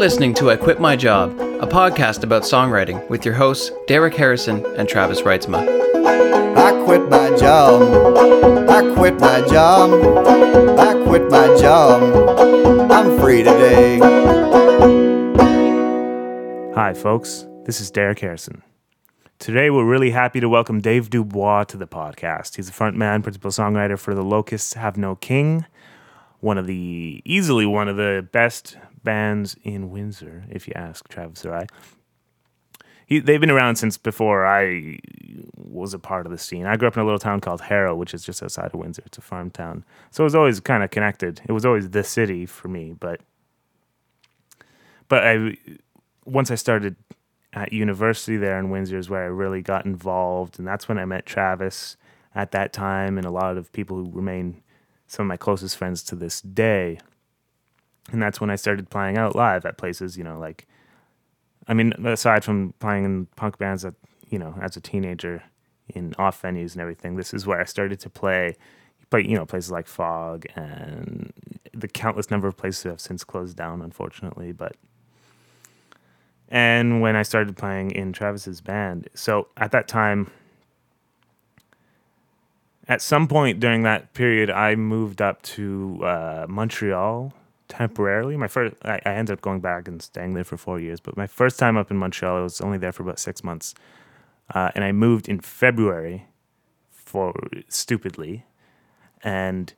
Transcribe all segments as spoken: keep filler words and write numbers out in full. listening to I Quit My Job, a podcast about songwriting with your hosts, Derek Harrison and Travis Reitzema. I quit my job. I quit my job. I quit my job. I'm free today. Hi, folks. This is Derek Harrison. Today, we're really happy to welcome Dave Dubois to the podcast. He's a frontman, principal songwriter for The Locusts Have No King, one of the, easily one of the best bands in Windsor, if you ask Travis or I. He, they've been around since before I was a part of the scene. I grew up in a little town called Harrow, which is just outside of Windsor. It's a farm town. So it was always kind of connected. It was always the city for me. But but I once I started at university there in Windsor is where I really got involved. And that's when I met Travis at that time and a lot of people who remain some of my closest friends to this day. And that's when I started playing out live at places, you know, like, I mean, aside from playing in punk bands, that, you know, as a teenager in off venues and everything, this is where I started to play, play, you know, places like Fog and the countless number of places that have since closed down, unfortunately. But, and when I started playing in Travis's band, so at that time, at some point during that period, I moved up to uh, Montreal temporarily. My first, I, I ended up going back and staying there for four years. But my first time up in Montreal, I was only there for about six months, uh, and I moved in February, for stupidly, and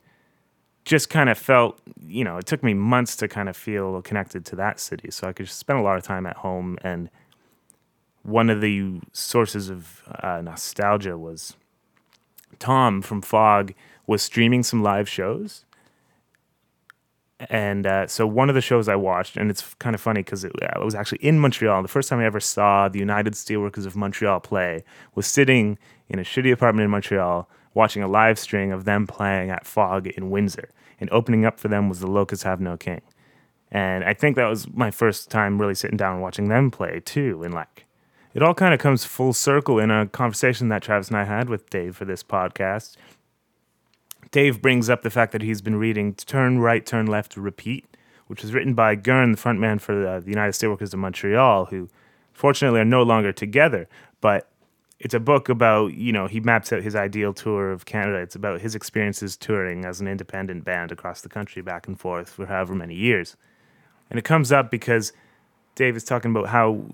just kind of felt, you know, it took me months to kind of feel connected to that city. So I could spend a lot of time at home, and one of the sources of uh, nostalgia was Tom from Fog was streaming some live shows. And uh, so one of the shows I watched, and it's kind of funny because it, it was actually in Montreal. The first time I ever saw the United Steelworkers of Montreal play was sitting in a shitty apartment in Montreal watching a live string of them playing at Fog in Windsor. And opening up for them was The Locusts Have No King. And I think that was my first time really sitting down and watching them play too. And like, it all kind of comes full circle in a conversation that Travis and I had with Dave for this podcast. Dave brings up the fact that he's been reading Turn Right, Turn Left, Repeat, which was written by Gurn, the frontman for the, the United Steelworkers of Montreal, who fortunately are no longer together. But it's a book about, you know, he maps out his ideal tour of Canada. It's about his experiences touring as an independent band across the country back and forth for however many years. And it comes up because Dave is talking about how,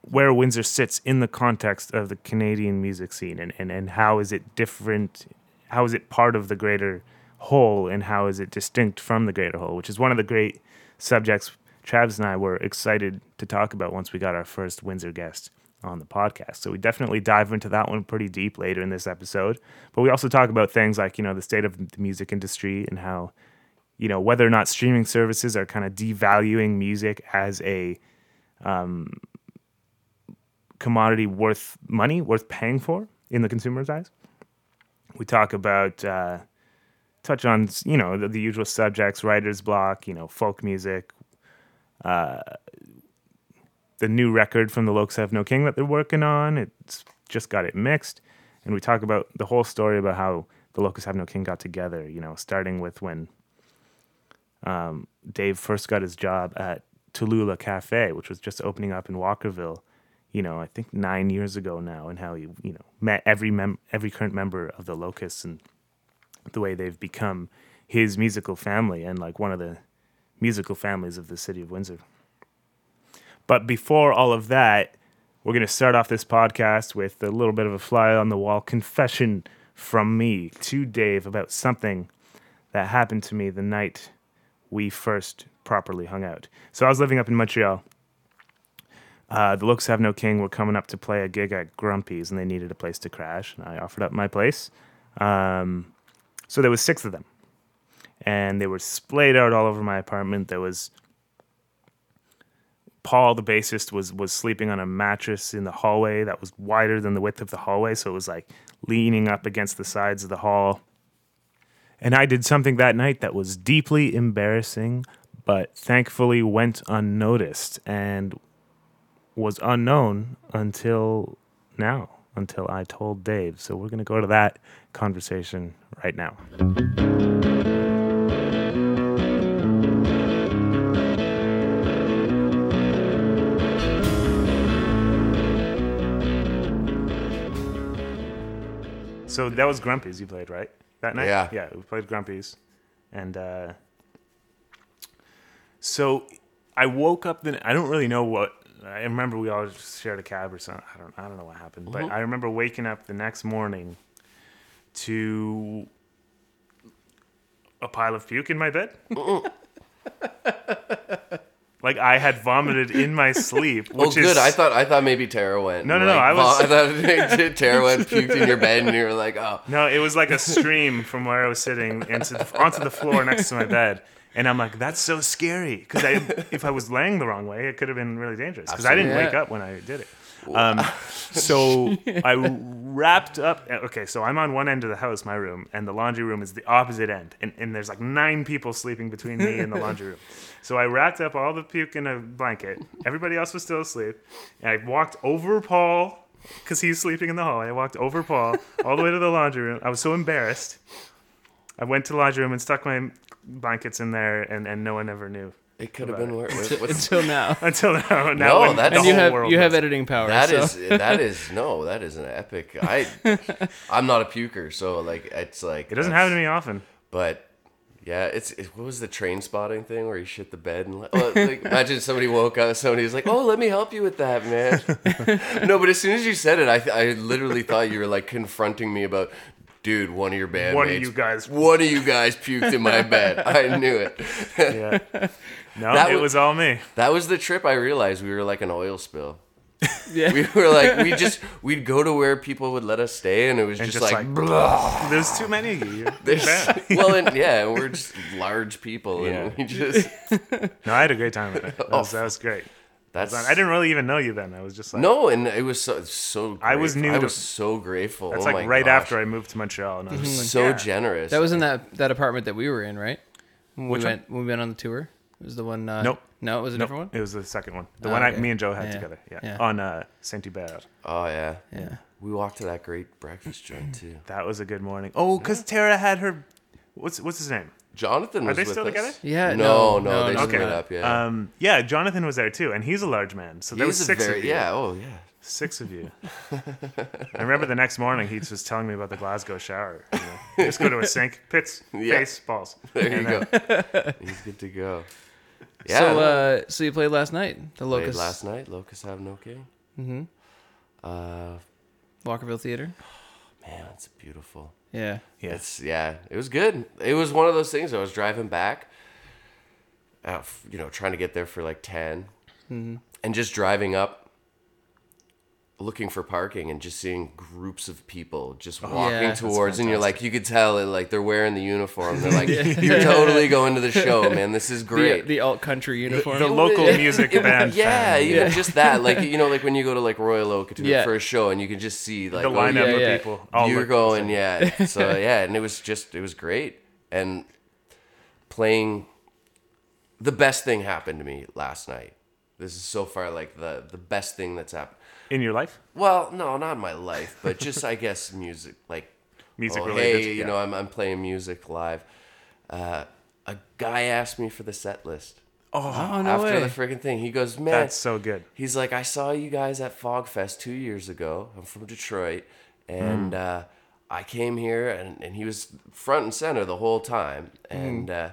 where Windsor sits in the context of the Canadian music scene and, and, and how is it different. How is it part of the greater whole, and how is it distinct from the greater whole, which is one of the great subjects Travis and I were excited to talk about once we got our first Windsor guest on the podcast. So we definitely dive into that one pretty deep later in this episode. But we also talk about things like, you know, the state of the music industry and how, you know, whether or not streaming services are kind of devaluing music as a um, commodity worth money, worth paying for in the consumer's eyes. We talk about, uh, touch on, you know, the, the usual subjects, writer's block, you know, folk music, uh, the new record from The Locusts Have No King that they're working on. It's just got it mixed. And we talk about the whole story about how The Locusts Have No King got together, you know, starting with when um, Dave first got his job at Tallulah Cafe, which was just opening up in Walkerville, you know, I think nine years ago now, and how he, you know, met every mem- every current member of The Locusts and the way they've become his musical family and, like, one of the musical families of the city of Windsor. But before all of that, we're going to start off this podcast with a little bit of a fly-on-the-wall confession from me to Dave about something that happened to me the night we first properly hung out. So I was living up in Montreal. Uh, the Locusts Have No King were coming up to play a gig at Grumpy's, and they needed a place to crash, and I offered up my place. Um, so there was six of them, and they were splayed out all over my apartment. There was Paul, the bassist, was was sleeping on a mattress in the hallway that was wider than the width of the hallway, so it was like leaning up against the sides of the hall. And I did something that night that was deeply embarrassing, but thankfully went unnoticed, and was unknown until now, until I told Dave. So we're going to go to that conversation right now. so that was Grumpy's you played, right? That night? Yeah. Yeah, we played Grumpy's. And uh, so I woke up, the, I don't really know what, I remember we all just shared a cab or something. I don't, I don't know what happened. Mm-hmm. But I remember waking up the next morning to a pile of puke in my bed. Like I had vomited in my sleep. Which oh, good. Is... I thought I thought maybe Tara went. No, no, like, no. I was. I thought Tara went, puked in your bed, and you were like, oh. No, it was like a stream from where I was sitting into the, onto the floor next to my bed, and I'm like, that's so scary because I, if I was laying the wrong way, it could have been really dangerous because I didn't yeah. wake up when I did it. Um, so I wrapped up. Okay, so I'm on one end of the house, my room, and the laundry room is the opposite end, and, and there's like nine people sleeping between me and the laundry room. So I wrapped up all the puke in a blanket. Everybody else was still asleep. And I walked over Paul because he's sleeping in the hallway. I walked over Paul all the way to the laundry room. I was so embarrassed. I went to the laundry room and stuck my blankets in there, and, and no one ever knew. It could have been worse. Until now. Until now. now no, that's and you the whole have, world. You have editing power. That so. is, that is, no, that is an epic. I, I'm not a puker, so like, it's like. It doesn't happen to me often. But yeah, it's, it, what was the train spotting thing where you shit the bed? And well, like, imagine somebody woke up, somebody was like, oh, let me help you with that, man. No, but as soon as you said it, I, th- I literally thought you were like confronting me about, dude, one of your bandmates. One of you guys. One of you guys puked in my bed. I knew it. Yeah. No, that it was, was all me. That was the trip I realized we were like an oil spill. Yeah. We were like, we just, we'd go to where people would let us stay, and it was and just, just like, like blah. There's too many of you. There's, well, and yeah, we're just large people, yeah. and we just. No, I had a great time with it. That was, that was great. That's, I didn't really even know you then. I was just like... No, and it was so... so grateful. I was new. I was so grateful. That's oh like right gosh. after I moved to Montreal. And I was mm-hmm. like, so yeah. generous. That was in that, that apartment that we were in, right? When Which we went, one? When we went on the tour? It was the one... Uh, nope. No, it was a nope. different one? It was the second one. The oh, one okay. I, me and Joe had yeah. together. Yeah. yeah. On uh, Saint-Hubert. Oh, yeah. Yeah. We walked to that great breakfast joint, too. That was a good morning. Oh, because yeah. Tara had her... What's what's his name? Jonathan was with us. Are they still together? Yeah. No, no, no they split okay. up, yeah. Um, yeah, Jonathan was there too, and he's a large man. So there was six very, of you. Yeah, oh, yeah. Six of you. I remember the next morning, he was telling me about the Glasgow shower. You know? You just go to a sink, pits, yeah. face, balls. There and you then... go. He's good to go. Yeah. So, uh, so you played last night, The Locusts. Played last night, Locusts Have No King. Mm-hmm. Uh, Walkerville Theater. Oh, man, it's beautiful. Yeah. yeah. It's yeah. It was good. It was one of those things. I was driving back, uh, you know, trying to get there for like ten, mm-hmm. and just driving up, looking for parking, and just seeing groups of people just oh, walking yeah, towards, and you're like, you could tell it, like they're wearing the uniform. They're like, yeah. you're totally going to the show, man. This is great. The, the alt country uniform, the, the local music it, band. Yeah, yeah, even just that, like you know, like when you go to like Royal Oak to yeah. for a show, and you can just see like the lineup oh, yeah, of yeah. people. All you're going, yeah. So yeah, and it was just, it was great, and playing. The best thing happened to me last night. This is so far like the the best thing that's happened. In your life? Well, no, not in my life, but just I guess music, like music oh, related. Hey, you yeah. know, I'm I'm playing music live. Uh, a guy asked me for the set list. Oh, oh no after way. the freaking thing, he goes, "Man, that's so good." He's like, "I saw you guys at Fog Fest two years ago. I'm from Detroit, and mm. uh, I came here, and, and he was front and center the whole time. And mm. uh,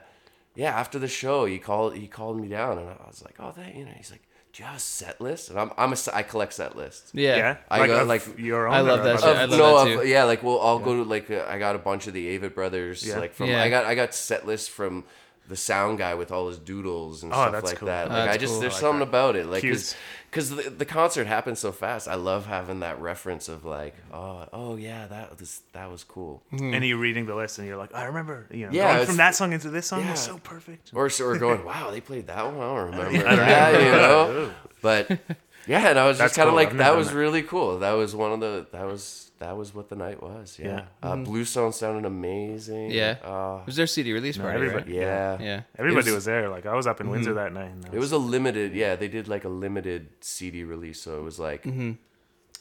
yeah, after the show, he called he called me down, and I was like, "Oh, that you know," he's like. Do you have a set list? And I'm, I'm a, I collect set lists. Yeah. yeah. I like, go, of like your own. I love that. Shit. Of, I love no, that too. Of, yeah. Like, well, I'll yeah. go to like, uh, I got a bunch of the Avid Brothers. Yeah. Like from, yeah. I got, I got set lists from the sound guy with all his doodles and oh, stuff that's like cool. that. Oh, like, that's I just, cool. there's I like something that. about it. Like, cause, cause the, the concert happened so fast. I love having that reference of like, oh, oh yeah, that was, that was cool. Mm. And you're reading the list and you're like, I remember, you know, yeah, going was, from that song into this song yeah. was so perfect. Or, or going, wow, they played that one. I don't remember. I don't yeah, remember. You know? But yeah, and I was that's just kind of cool. like, that was that. really cool. That was one of the, that was, that was what the night was. Yeah. yeah. Uh, mm. Bluestone sounded amazing. Yeah. Uh, it was their C D release party, no, right? Yeah. Yeah. Everybody was, was there. Like, I was up in mm-hmm. Windsor that night. And that it was, was a limited, yeah, they did like a limited C D release. So it was like, mm-hmm.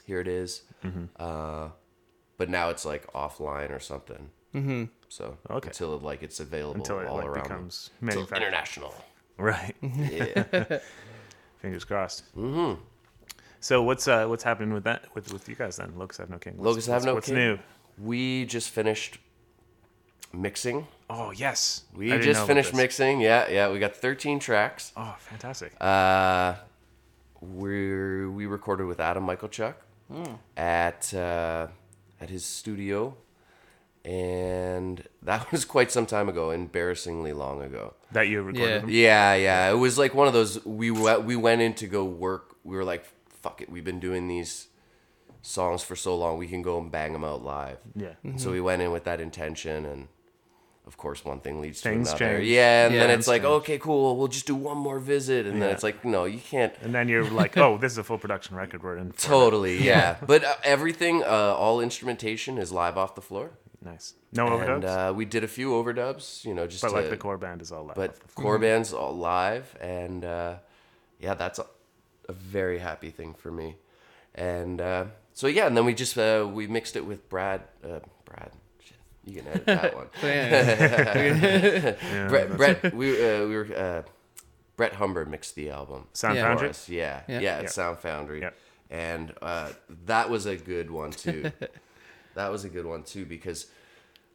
here it is. Mm-hmm. Uh, but now it's like offline or something. Mm-hmm. So okay. until it, like it's available until it, all like, around. Becomes until becomes international. Right. Yeah. Fingers crossed. Mm-hmm. So what's uh, what's happening with that with with you guys then? Locusts Have No King. What's, Locusts Have No King. What's new? We just finished mixing. Oh, yes. We I just finished mixing. Yeah, yeah. We got thirteen tracks. Oh, fantastic. Uh, we we recorded with Adam Michaelchuk mm. at uh, at his studio. And that was quite some time ago, embarrassingly long ago. That you recorded yeah. them? Yeah, yeah. It was like one of those, we, w- we went in to go work. We were like, fuck it, we've been doing these songs for so long, we can go and bang them out live. Yeah. Mm-hmm. And so we went in with that intention, and of course one thing leads Things to another. Change. Yeah, and yeah, then it's like, changed. Okay, cool, we'll just do one more visit. And yeah. then it's like, no, you can't. And then you're like, oh, this is a full production record we're in. Totally, yeah. But uh, everything, uh, all instrumentation is live off the floor. Nice. No overdubs? And uh, we did a few overdubs, you know, just But to, like the core band is all live. But core band's all live, and uh, yeah, that's a, a very happy thing for me. And uh, so yeah, and then we just, uh, we mixed it with Brad, uh, Brad, shit, you can edit that one. yeah, Brett, Brett, we, uh, we were, uh, Brett Humber mixed the album. Sound yeah. Foundry? Yeah, yeah, yeah, yeah. Sound Foundry. Yeah. And uh, that was a good one too. That was a good one too, because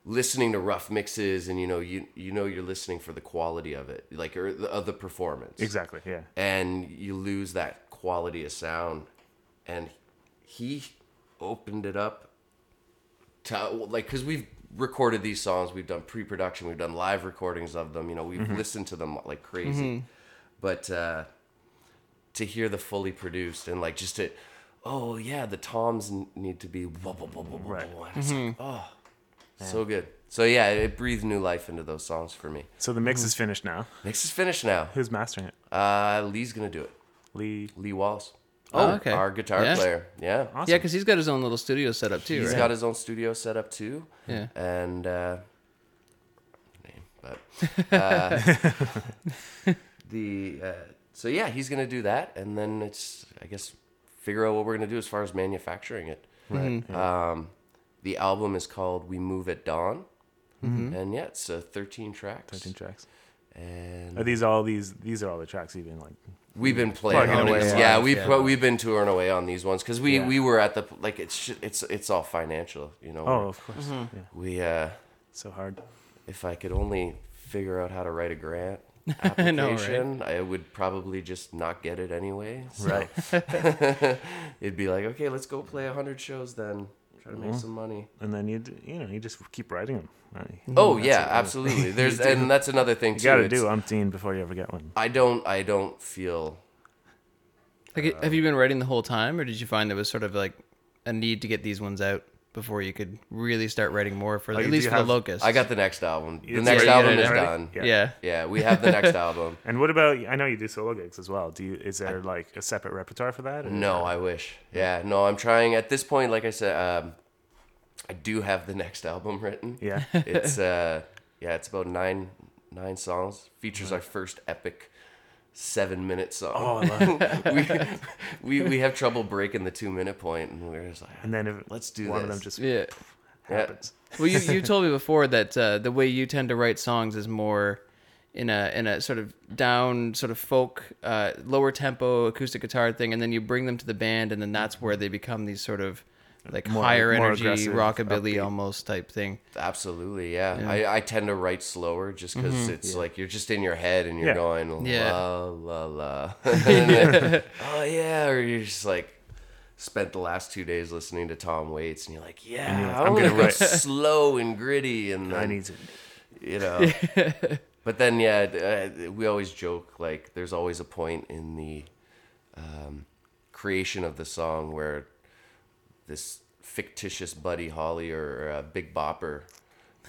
listening to rough mixes and you know you you know you're listening for the quality of it, like or the, of the performance. Exactly. Yeah. And you lose that quality of sound, and he opened it up to like because we've recorded these songs, we've done pre-production, we've done live recordings of them. You know, we've mm-hmm. listened to them like crazy, mm-hmm. but uh, to hear the fully produced and like just to. Oh yeah, the toms need to be blah, blah, blah, blah, blah, right. blah. It's mm-hmm. like, oh, man. So good. So yeah, it breathed new life into those songs for me. So the mix mm-hmm. is finished now. Mix is finished now. Who's mastering it? Uh, Lee's gonna do it. Lee. Lee Walls. Oh, oh okay. Our guitar yeah. player. Yeah. Awesome. Yeah, because he's got his own little studio set up too. He's right? got his own studio set up too. Yeah. And uh, name, but uh, the uh, so yeah, he's gonna do that, and then it's I guess. Figure out what we're gonna do as far as manufacturing it. Right. Mm-hmm. Um, the album is called "We Move at Dawn," mm-hmm. and yeah, it's uh, thirteen tracks. Thirteen tracks. And are these all these? These are all the tracks you've been like. We've been playing on these. Yeah, yeah, we've yeah. we've been touring away on these ones because we, yeah. we were at the like it's it's it's all financial, you know. Oh, of course. Mm-hmm. Yeah. We uh. So hard. If I could only figure out how to write a grant. Application, no, right? I would probably just not get it anyway. So. Right. It'd be like, okay, let's go play a hundred shows then, try to mm-hmm. make some money. And then you, you know, you just keep writing them. Right? Oh that's yeah, absolutely. There's and that's another thing you too. You gotta do umpteen before you ever get one. I don't. I don't feel. Like, um, have you been writing the whole time, or did you find there was sort of like a need to get these ones out? Before you could really start writing more for oh, at least for have, the Locusts. I got the next album. The it's next already, album is already? done. Yeah. yeah, yeah, we have the next album. And what about? I know you do solo gigs as well. Do you? Is there I, like a separate repertoire for that? Or no, I wish. Yeah, no, I'm trying at this point. Like I said, um, I do have the next album written. Yeah, it's uh, yeah, it's about nine nine songs. Features our first epic. Seven minute song. Oh, I love it. we, we we have trouble breaking the two minute point, and we're just like, and then if let's do one this. Of them just yeah. happens. Well, you, you told me before that uh, the way you tend to write songs is more in a in a sort of down, sort of folk, uh, lower tempo acoustic guitar thing, and then you bring them to the band, and then that's where they become these sort of like more, higher more energy rockabilly upbeat. Almost type thing. Absolutely, yeah. yeah. I, I tend to write slower just because mm-hmm. it's yeah. like you're just in your head and you're yeah. going yeah. la la la. Then, oh yeah, or you're just like spent the last two days listening to Tom Waits and you're like, yeah, you're like, I'm, I'm gonna, gonna write slow and gritty and then, I need to, you know. yeah. But then yeah, uh, we always joke like there's always a point in the um, creation of the song where. This fictitious Buddy Holly or uh, Big Bopper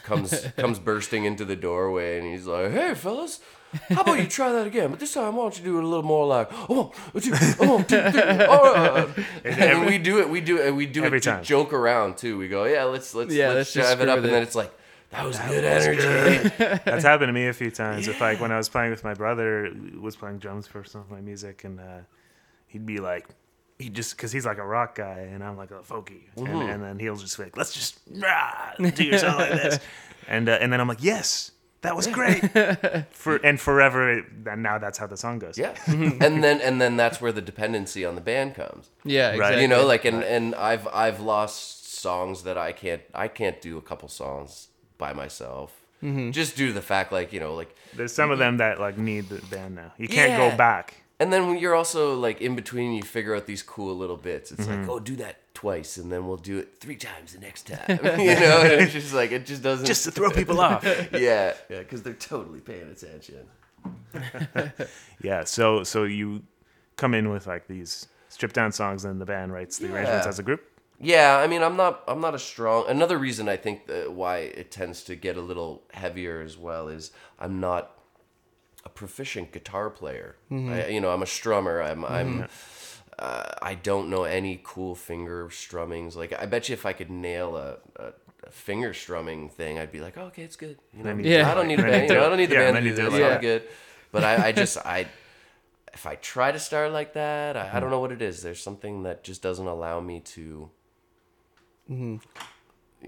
comes comes bursting into the doorway and he's like, "Hey fellas, how about you try that again? But this time, why don't you do it a little more like, oh, oh, two, oh, two, three, oh." And, and we do it, we do it, we do it to joke around too. We go, "Yeah, let's let's yeah, let's, let's drive it up," and it. Then it's like. That was that good was energy. Good. That's happened to me a few times. Yeah. With like when I was playing with my brother, was playing drums for some of my music, and uh, he'd be like. He just because he's like a rock guy and I'm like a folky, and, and then he'll just be like let's just rah, do yourself like this, and uh, and then I'm like yes that was great for and forever and now that's how the song goes. Yeah, and then and then that's where the dependency on the band comes. Yeah, exactly. Right. You know, like and, and I've I've lost songs that I can't, I can't do a couple songs by myself. Mm-hmm. Just due to the fact, like, you know, like there's some of them that like need the band now. You can't yeah. go back. And then when you're also like in between, you figure out these cool little bits. It's mm-hmm. like, oh, do that twice, and then we'll do it three times the next time. You know, and it's just like it just doesn't just to throw people off. Yeah, yeah, because they're totally paying attention. yeah, so so you come in with like these stripped down songs, and the band writes the yeah. arrangements as a group. Yeah, I mean, I'm not, I'm not a strong. Another reason I think that why it tends to get a little heavier as well is I'm not a proficient guitar player. Mm-hmm. I, you know, I'm a strummer. I'm, mm-hmm. I'm, uh, I don't know any cool finger strummings. Like, I bet you if I could nail a, a, a finger strumming thing, I'd be like, oh, okay, it's good. You know, I, yeah. I don't need a band. You know, I don't need the yeah, band to do this. Like, yeah. I'm good. But I, I just, I. If I try to start like that, I, I don't know what it is. There's something that just doesn't allow me to. Mm-hmm.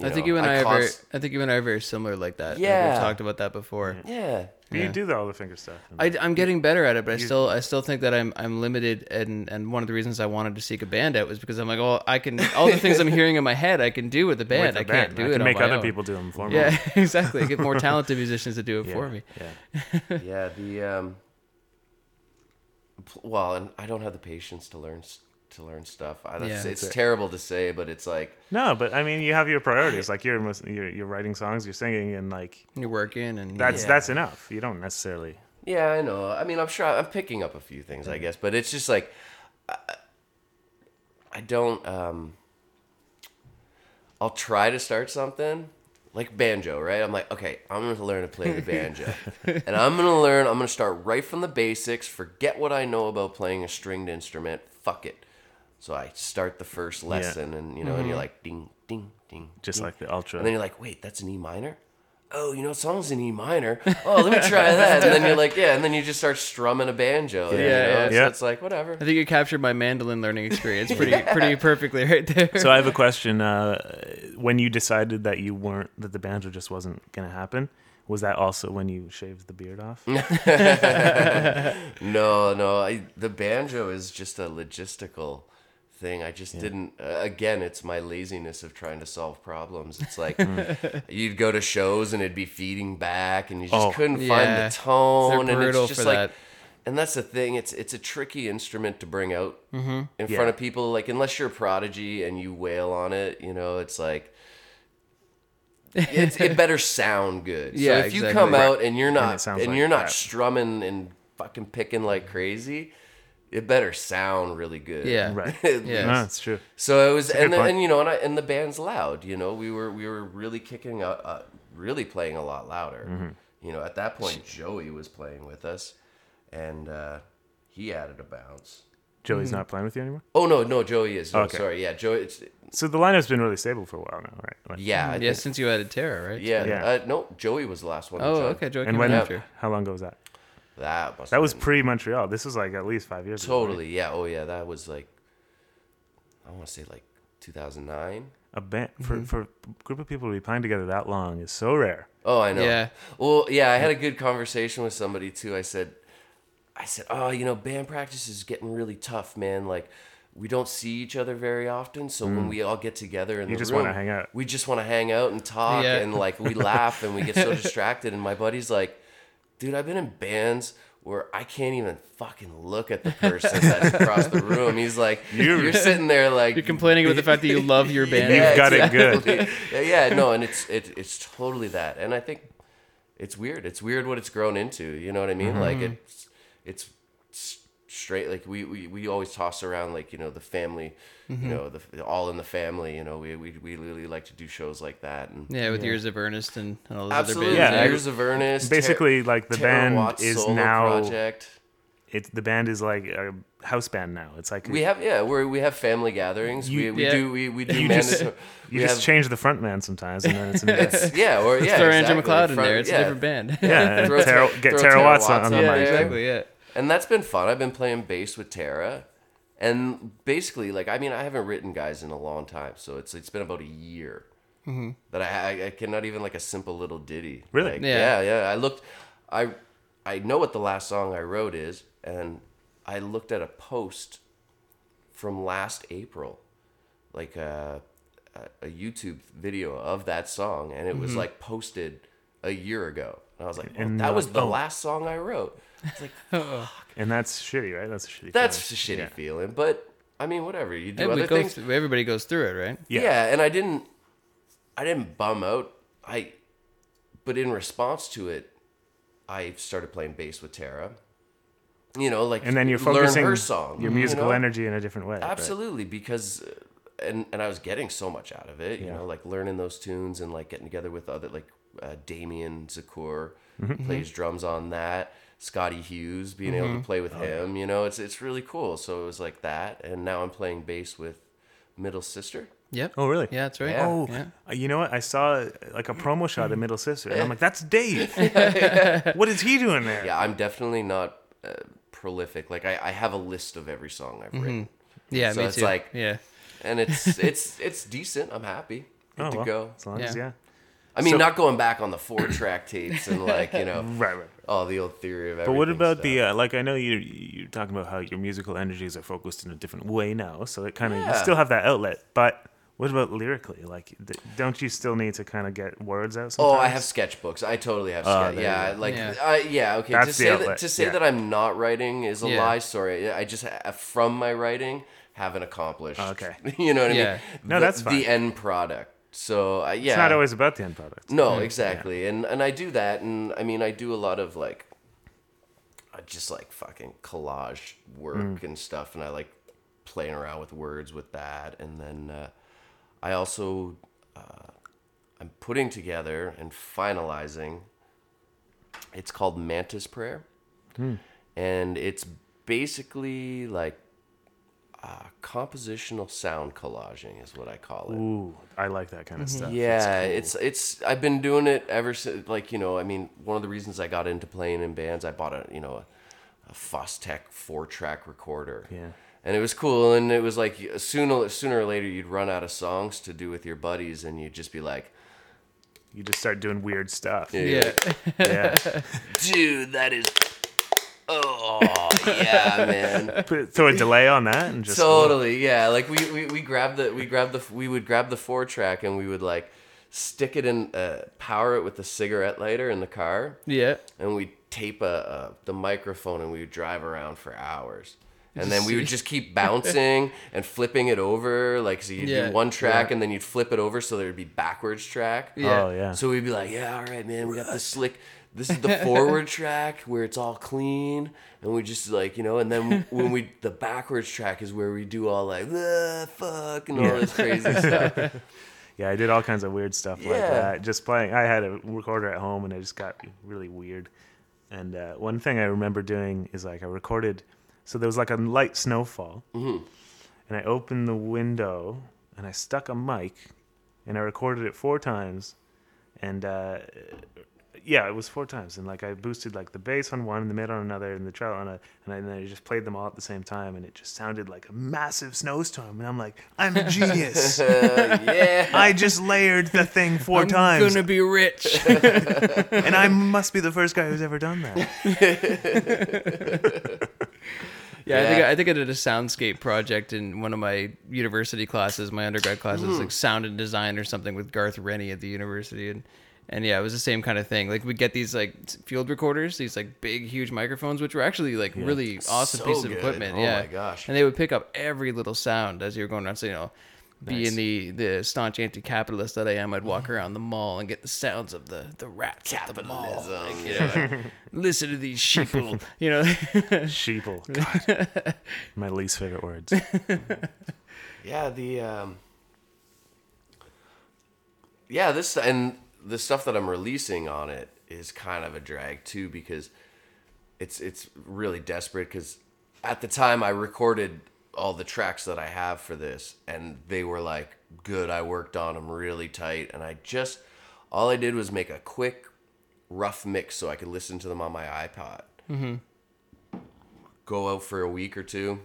I know, think you and I, I are very, I think you and I are very similar like that. Yeah, like we've talked about that before. Yeah, yeah. You do the, all the finger stuff. I, I'm getting better at it, but you, I still I still think that I'm I'm limited. And, and one of the reasons I wanted to seek a band out was because I'm like, oh, I can all the things I'm hearing in my head I can do with the band. With the I band. can't do I can it. Can make on my other own. people do them for me. Yeah, exactly. I get more talented musicians to do it yeah, for me. Yeah, yeah. The um, well, and I don't have the patience to learn. to learn stuff. I, that's, yeah, it's that's terrible it. to say, but it's like... No, but I mean, you have your priorities. Like, you're most, you're, you're writing songs, you're singing, and like... You're working, and... That's yeah. that's enough. You don't necessarily... Yeah, I know. I mean, I'm sure I'm picking up a few things, I guess, but it's just like... I, I don't... Um, I'll try to start something, like banjo, right? I'm like, okay, I'm going to learn to play the banjo. And I'm going to learn... I'm going to start right from the basics, forget what I know about playing a stringed instrument, fuck it. So I start the first lesson, yeah. and you know, mm-hmm. and you're like, ding, ding, ding, just ding. Like the ultra. And then you're like, wait, that's an E minor? Oh, you know, song's in E minor. Oh, let me try that. And then you're like, yeah, and then you just start strumming a banjo. Yeah, you know? yeah. So yeah. It's like whatever. I think you captured my mandolin learning experience pretty, yeah. pretty perfectly right there. So I have a question. Uh, when you decided that you weren't, that the banjo just wasn't gonna happen, was that also when you shaved the beard off? no, no. I, the banjo is just a logistical thing. I just yeah. didn't uh, again, it's my laziness of trying to solve problems. It's like you'd go to shows and it'd be feeding back and you just oh, couldn't yeah. find the tone, and it's just like that. And that's the thing, it's it's a tricky instrument to bring out mm-hmm. in yeah. front of people, like unless you're a prodigy and you wail on it, you know, it's like it's, it better sound good. Yeah, so if exactly. you come out and you're not and, and you're like not crap. strumming and fucking picking like crazy, it better sound really good. Yeah, right. Yeah, no, that's true. So it was, and, the, and you know, and, I, and the band's loud. You know, we were we were really kicking out, uh, really playing a lot louder. Mm-hmm. You know, at that point, Joey was playing with us, and uh, he added a bounce. Joey's mm-hmm. not playing with you anymore? Oh no, no, Joey is. Oh, okay. Sorry, yeah, Joey. It's, so the lineup's been really stable for a while now, right? Like, yeah, I yeah. think, since you added Tara, right? Yeah, yeah. Uh, no, Joey was the last one. Oh, okay, Joey. And when? After. How long ago was that? That, must that was pre-Montreal. This was like at least five years ago. Totally, right? yeah. Oh, yeah, that was like, I want to say like two thousand nine. A band, for, mm-hmm. for a group of people to be playing together that long is so rare. Oh, I know. Yeah. Well, yeah, I had a good conversation with somebody too. I said, I said, oh, you know, band practice is getting really tough, man. Like, we don't see each other very often, so mm. when we all get together in you the just room, want to hang out. we just want to hang out and talk, yeah. and like we laugh and we get so distracted. And my buddy's like, dude, I've been in bands where I can't even fucking look at the person that's across the room. He's like, you're, you're sitting there like... You're complaining about the fact that you love your band. Yeah, you've got exactly. it good. Yeah, no, and it's it, it's totally that. And I think it's weird. It's weird what it's grown into. You know what I mean? Mm-hmm. Like, it's it's straight. Like, we, we, we always toss around, like, you know, the family, mm-hmm. you know, the all in the family. You know, we, we, we really like to do shows like that. And, yeah, with yeah. Years of Earnest and, and all those Absolutely. other bands. Yeah, Years of Earnest. Basically, like, the Tara band Watts is solo now... project. It's, the band is like a house band now. It's like... A, we have, yeah, we we have family gatherings. You, we we yeah. do, we, we do... You just, you we just have, change the front man sometimes, and then it's... An, it's yeah, or, yeah, throw exactly. Andrew McLeod in front, there. It's yeah. a different band. Yeah, throw, Tara, get Tara, Tara Watts on, on yeah, the mic. Exactly, yeah. And that's been fun. I've been playing bass with Tara. And basically, like, I mean, I haven't written guys in a long time. So it's it's been about a year mm-hmm. that I, I cannot even, like, a simple little ditty. Really? Like, yeah. yeah, yeah. I looked, I I know what the last song I wrote is. And I looked at a post from last April. Like, uh, a YouTube video of that song, and it was mm-hmm. like posted a year ago. And I was like, well, and that was like, the oh. last song I wrote. It's like, fuck. And that's shitty, right? That's a shitty. That's feeling. a shitty yeah. feeling. But I mean, whatever you do, everybody other goes, things. Everybody goes through it, right? Yeah. yeah. And I didn't, I didn't bum out. I, but in response to it, I started playing bass with Tara. You know, like, and then you're focusing her song, your musical you know? energy in a different way. Absolutely, right? because. And and I was getting so much out of it, you yeah. know, like learning those tunes and like getting together with other, like uh, Damien Zakour mm-hmm. plays drums on that. Scotty Hughes, being mm-hmm. able to play with oh, him, yeah. you know, it's it's really cool. So it was like that. And now I'm playing bass with Middle Sister. Yep. Oh, really? Yeah, that's right. Yeah. Oh, yeah. You know what? I saw like a promo shot of Middle Sister. And I'm like, that's Dave. What is he doing there? Yeah, I'm definitely not uh, prolific. Like I, I have a list of every song I've written. Mm-hmm. Yeah, so me it's too. Like, yeah. And it's it's it's decent. I'm happy. Good oh, to well, go. As long yeah. as yeah. I mean, so, not going back on the four track tapes and like you know, right, right, right. all the old theory of everything. But what about stuff. the uh, like? I know you you're talking about how your musical energies are focused in a different way now, so it kind of yeah. you still have that outlet. But what about lyrically? Like, don't you still need to kind of get words out? Sometimes? Oh, I have sketchbooks. I totally have. sketch. Uh, yeah, like yeah. I, yeah, okay. That's to say that, to say yeah. that I'm not writing is a yeah. lie. Sorry, I just from my writing. haven't accomplished. Okay. You know what yeah. I mean? No, the, that's fine. The end product. So, uh, yeah. It's not always about the end product. No, right? exactly. Yeah. And and I do that. And I mean, I do a lot of like, just like fucking collage work mm. and stuff. And I like playing around with words with that. And then uh, I also, uh, I'm putting together and finalizing, it's called Mantis Prayer. Mm. And it's basically like, Uh, compositional sound collaging is what I call it. Ooh, I like that kind of mm-hmm. stuff. Yeah, cool. it's it's. I've been doing it ever since. Like you know, I mean, one of the reasons I got into playing in bands, I bought a you know, a, a Fostech four track recorder. Yeah, and it was cool. And it was like sooner sooner or later, you'd run out of songs to do with your buddies, and you'd just be like, you just start doing weird stuff. Yeah, yeah. yeah. Dude, that is. Oh yeah, man! Put, throw a delay on that and just totally whoa. yeah. Like we we we grabbed the we grabbed the we would grab the four track and we would like stick it in uh, power it with a cigarette lighter in the car. Yeah, and we tape a, a the microphone and we would drive around for hours. And then we would just keep bouncing and flipping it over. Like, so you'd yeah, do one track yeah. and then you'd flip it over so there would be backwards track. Yeah. Oh, yeah. So we'd be like, yeah, all right, man, we got this slick. This is the forward track where it's all clean. And we just like, you know, and then when we, the backwards track is where we do all like, ah, fuck, and all yeah. this crazy stuff. Yeah, I did all kinds of weird stuff yeah. like that. Just playing. I had a recorder at home and I just got really weird. And uh, one thing I remember doing is like I recorded... So there was like a light snowfall, mm-hmm. and I opened the window, and I stuck a mic, and I recorded it four times, and uh, yeah, it was four times, and like I boosted like the bass on one, and the mid on another, and the treble on a, and, I, and I just played them all at the same time, and it just sounded like a massive snowstorm, and I'm like, I'm a genius, uh, yeah, I just layered the thing four I'm times, I'm gonna be rich, and I must be the first guy who's ever done that. Yeah, yeah, I think I think I did a soundscape project in one of my university classes, my undergrad classes, mm. like sound and design or something with Garth Rennie at the university, and and yeah, it was the same kind of thing. Like we get these like field recorders, these like big, huge microphones, which were actually like yeah. really awesome so piece of good. equipment. Oh yeah. my gosh! And they would pick up every little sound as you were going around. So you know, nice. being the the staunch anti-capitalist that I am, I'd walk around the mall and get the sounds of the the rats capitalism. At the mall. Like, you know, like, listen to these sheeple, you know. Sheeple, God. My least favorite words. Yeah, the um, yeah this and the stuff that I'm releasing on it is kind of a drag too because it's it's really desperate because at the time I recorded all the tracks that I have for this and they were like good. I worked on them really tight and I just all I did was make a quick rough mix so I could listen to them on my iPod. Mm-hmm. Go out for a week or two,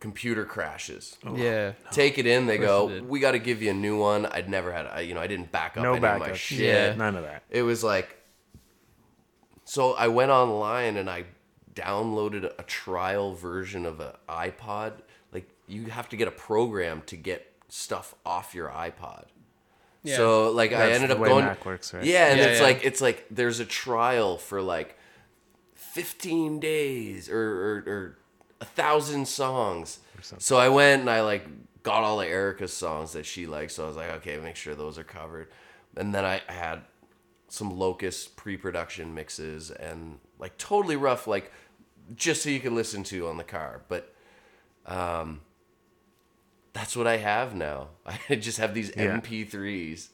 computer crashes. Oh, yeah. No. Take it in, they go, it we got to give you a new one. I'd never had I you know I didn't back up no any back of my up. shit. Yeah, none of that. It was like so I went online and I downloaded a trial version of an iPod. Like you have to get a program to get stuff off your iPod. Yeah. So like That's I ended up the way going Mac works, right? Yeah, and yeah, it's yeah. like it's like there's a trial for like fifteen days or or, or a thousand songs. So I went and I like got all of Erica's songs that she likes. So I was like, okay, make sure those are covered. And then I had some Locust pre-production mixes and like totally rough, like just so you can listen to on the car. But um, that's what I have now. I just have these yeah. M P threes.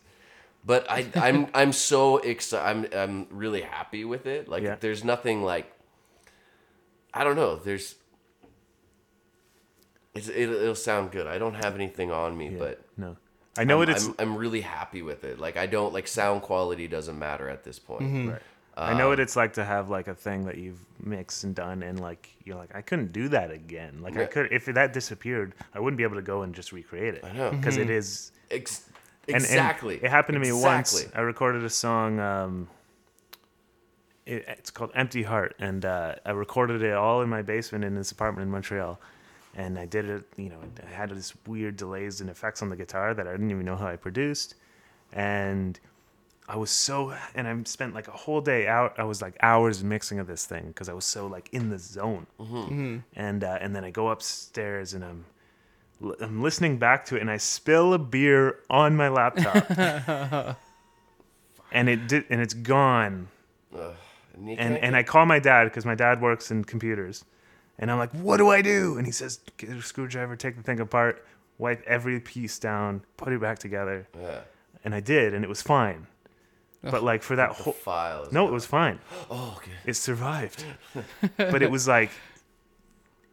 But I, I'm I'm so excited. I'm I'm really happy with it. Like yeah. there's nothing like I don't know. There's it's, it, it'll sound good. I don't have anything on me, yeah. but no. I know I'm, it's. I'm, I'm really happy with it. Like I don't like sound quality doesn't matter at this point. Mm-hmm. Right. Um, I know what it's like to have like a thing that you've mixed and done, and like you're like I couldn't do that again. Like right. I could if that disappeared, I wouldn't be able to go and just recreate it. I know because mm-hmm. it is Ex- exactly. And, and it happened to me exactly. once. I recorded a song. Um, it, it's called "Empty Heart," and uh, I recorded it all in my basement in this apartment in Montreal. And I did it, you know, I had this weird delays and effects on the guitar that I didn't even know how I produced. And I was so, and I spent like a whole day out. I was like hours mixing of this thing because I was so like in the zone. Mm-hmm. Mm-hmm. And uh, and then I go upstairs and I'm, I'm listening back to it and I spill a beer on my laptop. and it did, and it's gone. Ugh. And, and, and I call my dad because my dad works in computers. And I'm like, what do I do? And he says, get a screwdriver, take the thing apart, wipe every piece down, put it back together. Yeah. And I did, and it was fine. Oh, but like for that whole file, no, it was fine. Oh, okay. It survived. But it was like,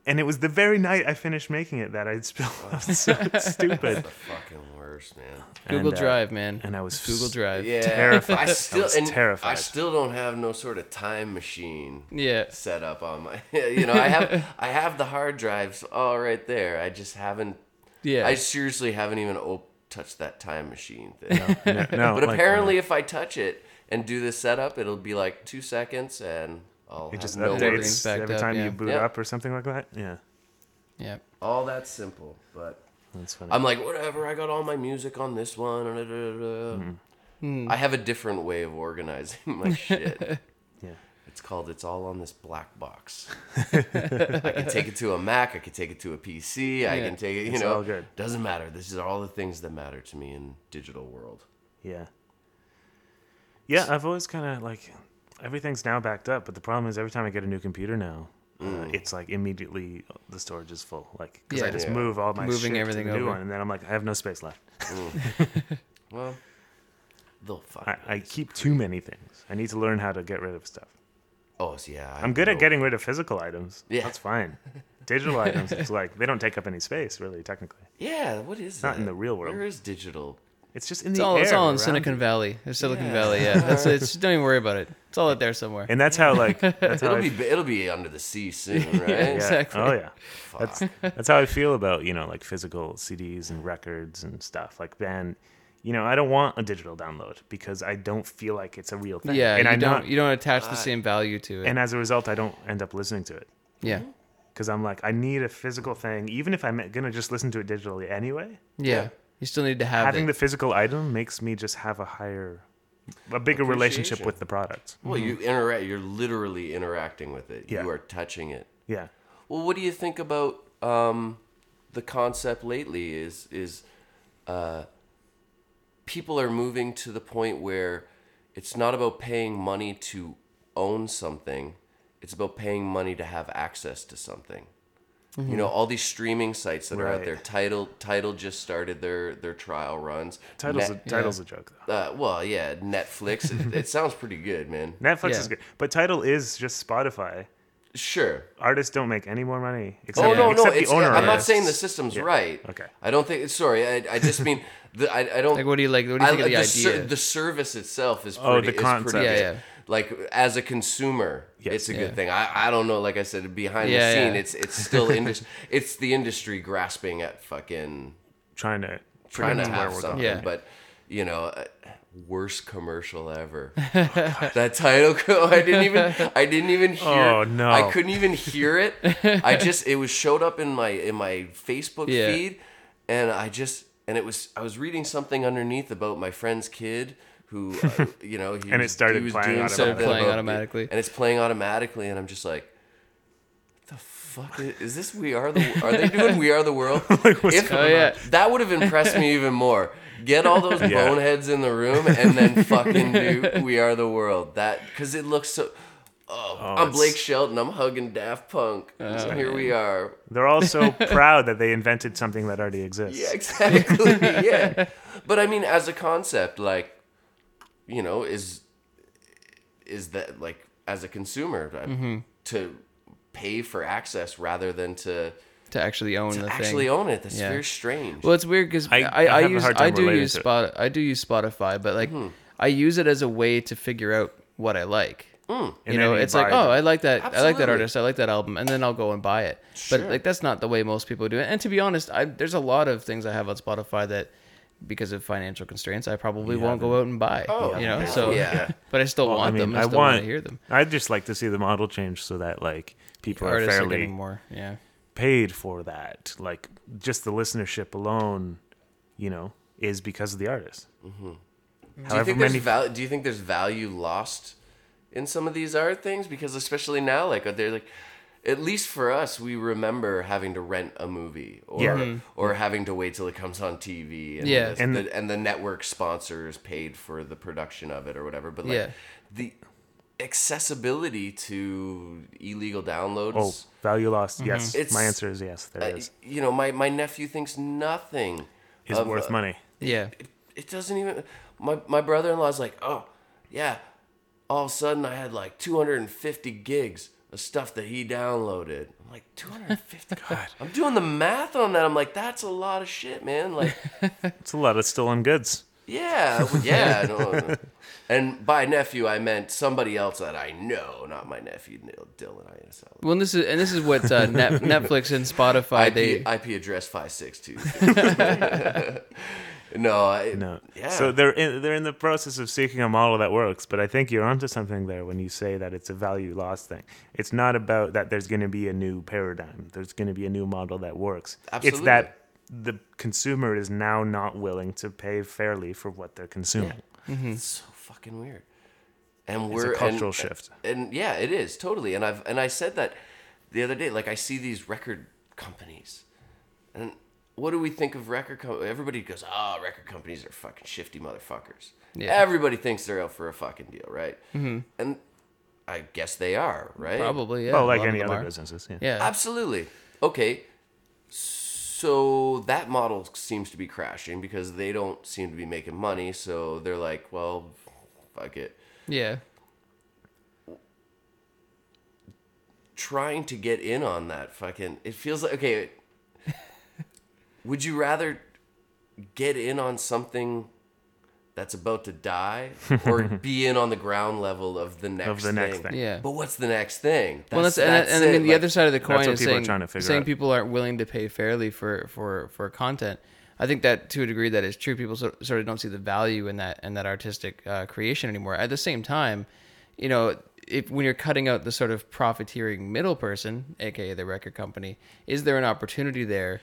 and it was the very night I finished making it that I'd spilled. So stupid. That's the fucking worst, man. Google and, uh, Drive, man. And I was Google s- Drive. Yeah. Terrified. I still I was and terrified. I still don't have no sort of time machine. Yeah. Set up on my. You know, I have I have the hard drives all right there. I just haven't. Yeah. I seriously haven't even op- touched that time machine thing. No, no, no, but like, apparently, no. if I touch it and do this setup, it'll be like two seconds and. I'll it just no updates every time up, yeah. you boot yep. up or something like that. Yeah, yeah. All that simple, but that's funny. I'm like, whatever. I got all my music on this one. Mm-hmm. I have a different way of organizing my shit. Yeah, it's called. It's all on this black box. I can take it to a Mac. I can take it to a P C. Yeah. I can take it. You it's know, all good. Doesn't matter. This is all the things that matter to me in digital world. Yeah. Yeah, so, I've always kind of like. Everything's now backed up, but the problem is every time I get a new computer now, mm. uh, it's like immediately the storage is full. Like because yeah, I just yeah. move all my Moving shit everything to the over. New one, and then I'm like, I have no space left. Mm. Well, they'll fuck. I, I keep crazy. Too many things. I need to learn how to get rid of stuff. Oh, so yeah. I I'm good know. At getting rid of physical items. Yeah, that's fine. Digital items, it's like they don't take up any space, really, technically. Yeah, what is that? Not in the real world. Where is digital? It's just in the it's all, air. It's all in Silicon you. Valley. It's Silicon yeah. Valley, yeah. That's it's don't even worry about it. It's all out there somewhere. And that's how like that's how it'll I, be it'll be under the sea soon, right? Yeah, exactly. Oh yeah. Fuck. That's that's how I feel about, you know, like physical C Ds and records and stuff. Like then, you know, I don't want a digital download because I don't feel like it's a real thing. Yeah, and you I don't not, you don't attach uh, the same value to it. And as a result I don't end up listening to it. Yeah. Because I'm like, I need a physical thing, even if I'm gonna just listen to it digitally anyway. Yeah. yeah. You still need to have having it. The physical item makes me just have a higher, a bigger relationship with the product. Well, mm-hmm. you interact. You're literally interacting with it. Yeah. You are touching it. Yeah. Well, what do you think about um, the concept lately? Is is uh, people are moving to the point where it's not about paying money to own something; it's about paying money to have access to something. Mm-hmm. You know, all these streaming sites that right. are out there. Tidal, Tidal just started their, their trial runs. Tidal's, Net, a, Tidal's yeah. a joke, though. Uh, well, yeah, Netflix. it, it sounds pretty good, man. Netflix yeah. is good. But Tidal is just Spotify. Sure. Artists don't make any more money. Except, oh, no, except no. The owner I'm artists. Not saying the system's yeah. right. Okay. I don't think... Sorry, I, I just mean... the, I, I don't... Like, what do you, like, what do you think I, of the, the idea? Ser, the service itself is pretty... Oh, the concept. Pretty, yeah, yeah. Like, as a consumer, yes. it's a yeah. good thing. I, I don't know, like I said, behind yeah, the scene, yeah. it's it's still, indus- it's the industry grasping at fucking... Trying to... Trying to have something, yeah. but, you know, uh, worst commercial ever. Oh, that title, I didn't even, I didn't even hear oh, no. I couldn't even hear it. I just, it was showed up in my, in my Facebook yeah. feed, and I just... And it was, I was reading something underneath about my friend's kid who, uh, you know, he and was, it started he was playing, doing automatically. playing automatically. And it's playing automatically. And I'm just like, what the fuck is, is this? We are the, are they doing We Are the World? Like, what's if, oh, yeah. That would have impressed me even more. Get all those yeah. boneheads in the room and then fucking do We Are the World. That, because it looks so... Oh, oh, I'm Blake Shelton. I'm hugging Daft Punk. Oh, so here man. we are. They're all so proud that they invented something that already exists. Yeah, exactly. Yeah. But I mean, as a concept, like, you know, is is that, like, as a consumer, mm-hmm. to pay for access rather than to... To actually own to the actually thing. own it. That's yeah. very strange. Well, it's weird because I, I, I, I, use, I do use Spot, I do use Spotify, but, like, mm-hmm. I use it as a way to figure out what I like. Mm, you know, it's like, oh, I like that. Absolutely. I like that artist. I like that album, and then I'll go and buy it. Sure. But like, that's not the way most people do it. And to be honest, I, there's a lot of things I have on Spotify that, because of financial constraints, I probably yeah, won't go out and buy. Oh, you know, yeah. so yeah. But I still well, want I mean, them. I, I still want, want to hear them. I'd just like to see the model change so that like people are fairly are getting more, yeah, paid for that. Like just the listenership alone, you know, is because of the artist. Mm-hmm. However, do you think many, there's val- do you think there's value lost in some of these art things? Because especially now, like they're like, at least for us, we remember having to rent a movie or yeah. or having to wait till it comes on T V and yeah. the, and, the, and the network sponsors paid for the production of it or whatever. But like yeah. the accessibility to illegal downloads. Oh, value lost. Mm-hmm. Yes. It's, my answer is yes. There uh, is. You know, my, my nephew thinks nothing is of, worth money. Uh, yeah. It, it doesn't even, my, my brother-in-law's like, oh yeah, all of a sudden, I had like two hundred fifty gigs of stuff that he downloaded. I'm like, two hundred fifty? God. I'm doing the math on that. I'm like, that's a lot of shit, man. Like, it's a lot of stolen goods. Yeah. Yeah. No, no. And by nephew, I meant somebody else that I know, not my nephew, Neil Dylan. I well, and this is and this is what uh, Net, Netflix and Spotify, I P, they... I P address five six two. No, I, no. Yeah. So they're in, they're in the process of seeking a model that works, but I think you're onto something there when you say that it's a value loss thing. It's not about that there's going to be a new paradigm. There's going to be a new model that works. Absolutely. It's that the consumer is now not willing to pay fairly for what they're consuming. Yeah. Mm-hmm. It's so fucking weird. And we're it's a cultural and, shift. And, and yeah, it is totally. And I've and I said that the other day. Like I see these record companies and. What do we think of record companies? Everybody goes, ah, oh, record companies are fucking shifty motherfuckers. Yeah. Everybody thinks they're out for a fucking deal, right? Mm-hmm. And I guess they are, right? Probably, yeah. Well, like any other are. businesses. Yeah. yeah. Absolutely. Okay. So that model seems to be crashing because they don't seem to be making money. So they're like, well, fuck it. Yeah. Trying to get in on that fucking... It feels like... Okay... Would you rather get in on something that's about to die or be in on the ground level of the next, of the next thing? thing? Yeah. But what's the next thing? That's, well, that's, that's and, and I mean, the like, other side of the coin is saying, saying people aren't willing to pay fairly for, for, for content. I think that to a degree that is true. People so, sort of don't see the value in that in that artistic uh, creation anymore. At the same time, you know, if when you're cutting out the sort of profiteering middle person, aka the record company, is there an opportunity there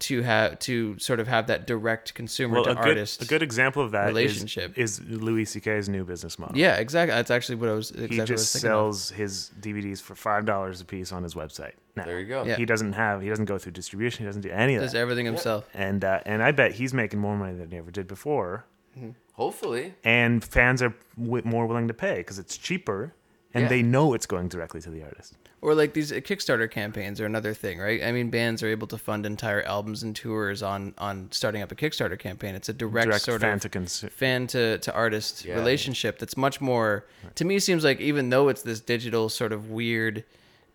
to have to sort of have that direct consumer well, to a artist good, a good example of that relationship is, is Louis C K's new business model. Yeah, exactly. That's actually what I was. Exactly he just what I was sells of. his D V Ds for five dollars a piece on his website. Now, there you go. Yeah. He doesn't have. He doesn't go through distribution. He doesn't do any of Does that. Does everything himself. Yeah. And uh, and I bet he's making more money than he ever did before. Mm-hmm. Hopefully. And fans are w- more willing to pay because it's cheaper. And yeah. they know it's going directly to the artist. Or like these Kickstarter campaigns are another thing, right? I mean, bands are able to fund entire albums and tours on, on starting up a Kickstarter campaign. It's a direct, direct sort fan of to cons- fan to, to artist yeah. relationship that's much more... Right. To me, it seems like even though it's this digital sort of weird...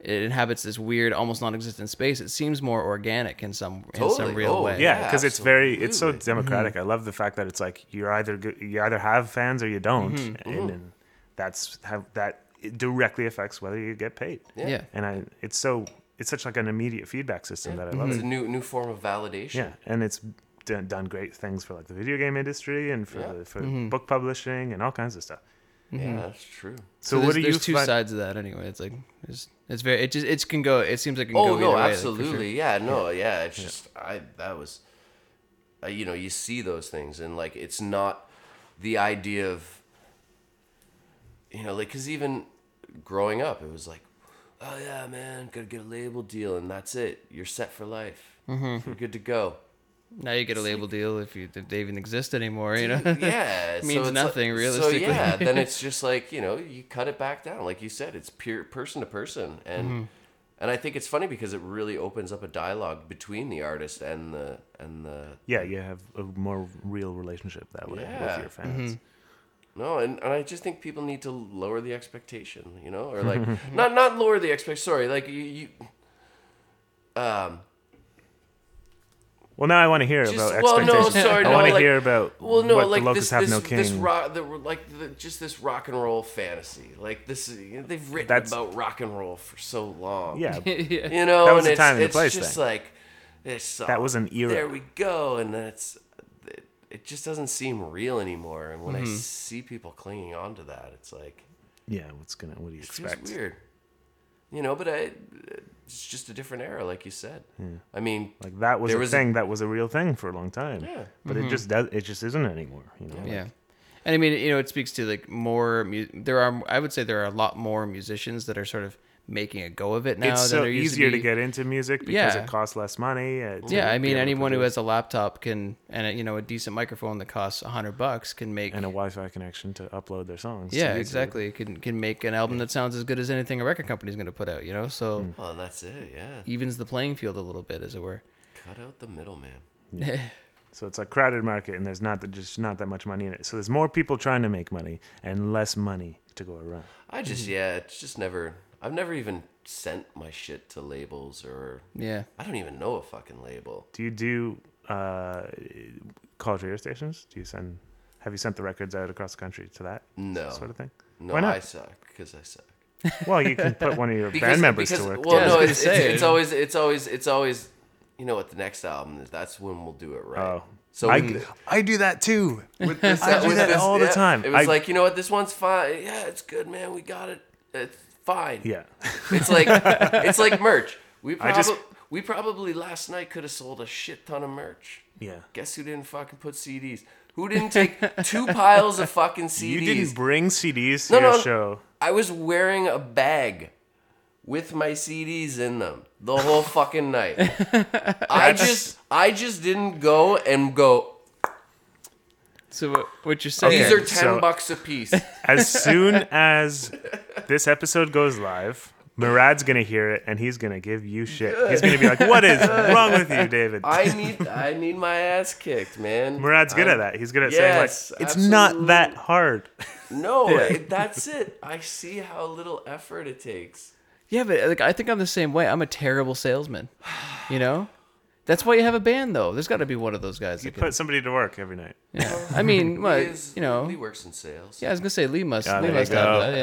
It inhabits this weird, almost non-existent space. It seems more organic in some totally. in some real oh, way. Yeah, because yeah, it's very, it's so democratic. Mm-hmm. I love the fact that it's like, you're either you either have fans or you don't. Mm-hmm. And, and that's how that... It directly affects whether you get paid. Yeah. yeah. And I it's so it's such like an immediate feedback system yeah. that I love. It's it. a new new form of validation. Yeah. And it's done, done great things for like the video game industry and for yeah. the, for mm-hmm. book publishing and all kinds of stuff. Mm-hmm. Yeah, that's true. So, so what do you There's two find- sides of that anyway. It's like it's, it's very it just it can go it seems like it can oh, go Oh no, either absolutely. Way, like, sure. Yeah, no, yeah, it's yeah. just I that was uh, you know, you see those things, and like, it's not the idea of, you know, like, because even growing up, it was like, oh yeah, man, gotta get a label deal, and that's it. You're set for life. Mm-hmm. You're good to go. Now you get a label deal if you if they even exist anymore, you know? Yeah. It means so nothing, like, realistically. So yeah, then it's just like, you know, you cut it back down. Like you said, it's peer, person to person. And mm-hmm. and I think it's funny because it really opens up a dialogue between the artist and the... and the yeah, you have a more real relationship that way yeah. with your fans. Mm-hmm. No, and, and I just think people need to lower the expectation, you know? Or like, not not lower the expectation, sorry, like you... you um... Well, now I want to hear just, about expectations. Well, no, sorry, no, I want to like, hear about well, no, what like the Locusts Have this, No King. This rock, the, like the, just this rock and roll fantasy. Like this, you know, they've written That's, about rock and roll for so long. Yeah, yeah. You know, that was and the time and the place. It's just thing. Like this. That was an era. There we go, and that's it, it. Just doesn't seem real anymore. And when mm-hmm. I see people clinging on to that, it's like, yeah, what's gonna? What do you it expect? It's weird. You know, but I, it's just a different era, like you said. Yeah. I mean, like that was a was thing a, that was a real thing for a long time. Yeah, but mm-hmm. it just does, it just isn't anymore. You know. Yeah, like, and I mean, you know, it speaks to like more. Mu- there are, I would say, there are a lot more musicians that are sort of making a go of it now. It's than so there used easier to, be. to get into music because yeah. it costs less money. Yeah, I mean, anyone who has a laptop can, and a, you know, a decent microphone that costs a hundred bucks can make, and a Wi-Fi connection to upload their songs. Yeah, exactly. Can can make an album that sounds as good as anything a record company is going to put out. You know, so mm. well, that's it. Yeah, evens the playing field a little bit, as it were. Cut out the middleman. Yeah. So it's a crowded market, and there's not the, just not that much money in it. So there's more people trying to make money and less money to go around. I just yeah, it's just never. I've never even sent my shit to labels or... Yeah. I don't even know a fucking label. Do you do uh, college radio stations? Do you send... Have you sent the records out across the country to that no. sort of thing? No. Why not? I suck, because I suck. Well, you can put one of your because, band members because, to work. Well, yeah, no, it's, it's, it's always... It's always... It's always... You know what the next album is? That's when we'll do it right. Oh. So I, can, I do that too. With this, I do that this, all yeah, the time. It was I, like, you know what? This one's fine. Yeah, it's good, man. We got it. It's... Fine. Yeah. It's like it's like merch. We probably just... we probably last night could have sold a shit ton of merch. Yeah. Guess who didn't fucking put C Ds? Who didn't take two piles of fucking C Ds? You didn't bring C Ds to no, your no, show. I was wearing a bag with my C Ds in them the whole fucking night. I just I just didn't go and go. So what you're saying? These are ten so, bucks a piece. As soon as this episode goes live, Murad's gonna hear it and he's gonna give you shit. Good. He's gonna be like, "What is Good. wrong with you, David?" I need, I need my ass kicked, man. Murad's good I'm, at that. He's good at yes, saying, "Like, it's absolutely. not that hard." No, yeah. it, that's it. I see how little effort it takes. Yeah, but like I think I'm the same way. I'm a terrible salesman. You know. That's why you have a band, though. There's got to be one of those guys. You that put can... somebody to work every night. Yeah. I mean, well, is, you know, Lee works in sales. Yeah, I was gonna say Lee must. Oh, Lee must have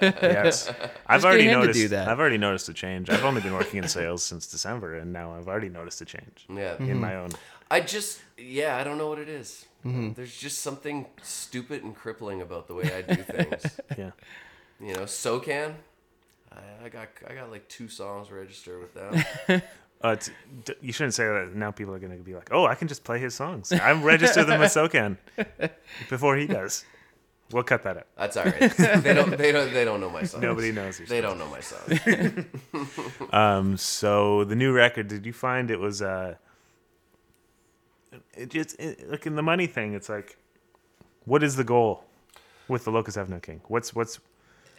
that. Yeah. Yes, I've already noticed. To do that. I've already noticed a change. I've only been working in sales since December, and now I've already noticed a change. Yeah, in mm-hmm. my own. I just, yeah, I don't know what it is. Mm-hmm. There's just something stupid and crippling about the way I do things. Yeah, you know, SoCan. I, I got, I got like two songs registered with them. Uh, t- t- you shouldn't say that. Now people are going to be like, oh, I can just play his songs. I'm registered them with SoCan before he does. We'll cut that out. That's all right. They don't, they don't, they don't know my songs. Nobody knows your songs. They don't know my songs. um, so the new record, did you find it was, uh, it just, it, like in the money thing, it's like, what is the goal with The Locusts Have No King? What's, what's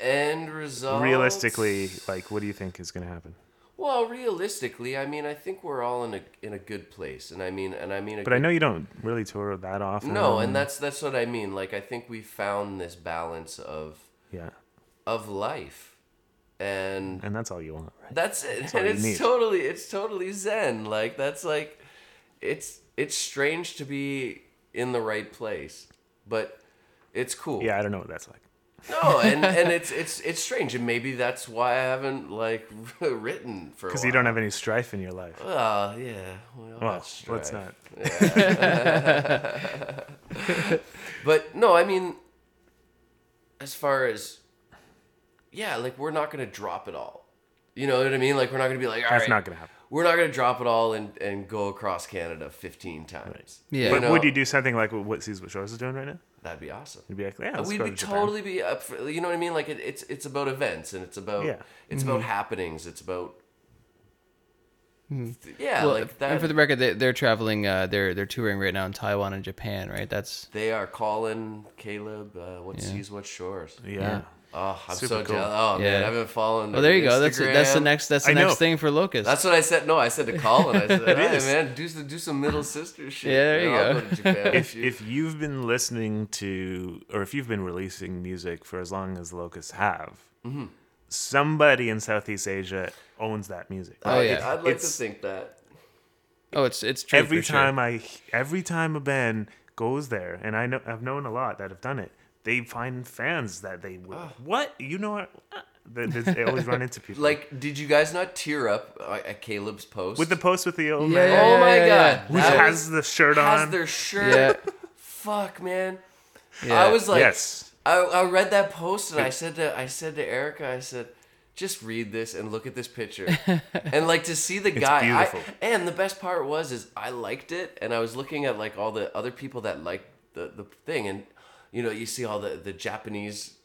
end result? Realistically, like, what do you think is going to happen? Well, realistically, I mean, I think we're all in a in a good place, and I mean, and I mean. A but good, I know you don't really tour that often. No, and that's that's what I mean. Like, I think we found this balance of yeah, of life, and and that's all you want. Right? That's it, that's and it's need. totally it's totally zen. Like that's like, it's it's strange to be in the right place, but it's cool. Yeah, I don't know what that's like. No, and, and it's it's it's strange, and maybe that's why I haven't like written for a while. Because you don't have any strife in your life. Oh, well, yeah. We all well, strife. let's not. Yeah. But no, I mean, as far as yeah, like we're not gonna drop it all. You know what I mean? Like we're not gonna be like, all that's right, not gonna happen. we're not going to drop it all and, and go across Canada fifteen times. Right. Yeah. But you know, would you do something like what Seize What Shores is doing right now? That'd be awesome. You'd be like, yeah, let's We'd go be to Japan. Totally be up for, you know what I mean? Like it, it's it's about events and it's about yeah. it's mm-hmm. about happenings. It's about mm-hmm. yeah, well, like that. And for the record, they, they're traveling. Uh, they're they're touring right now in Taiwan and Japan. Right? That's they are Colin, Caleb. Uh, what yeah. Seize What Shores? Yeah. yeah. Oh, I'm Super so cool. jealous. Oh yeah. man, I've been following. Well, there you Instagram. Go. That's that's the next. That's the next thing for Locust. That's what I said. No, I said to Colin. I said, "Hey right, man, do some do some Middle Sister shit." Yeah, there you man. Go. Go to Japan if you. If you've been listening to, or if you've been releasing music for as long as the Locusts have, mm-hmm. somebody in Southeast Asia owns that music. Oh yeah, it, I'd like it's, to think that. Oh, it's it's true. Every time sure. I every time a band goes there, and I know I've known a lot that have done it. They find fans that they will. Oh. What? You know what? They, they always run into people. Like, did you guys not tear up at Caleb's post? With the post with the old yeah, man? Yeah, oh my yeah, God. Yeah. Who has the shirt on? Has their shirt. Yeah. Fuck, man. Yeah. I was like, yes. I, I read that post and I said to I said to Erica, I said, just read this and look at this picture. And like to see the it's guy. Beautiful. I, and the best part was, is I liked it and I was looking at like all the other people that liked the, the thing and you know, you see all the, the Japanese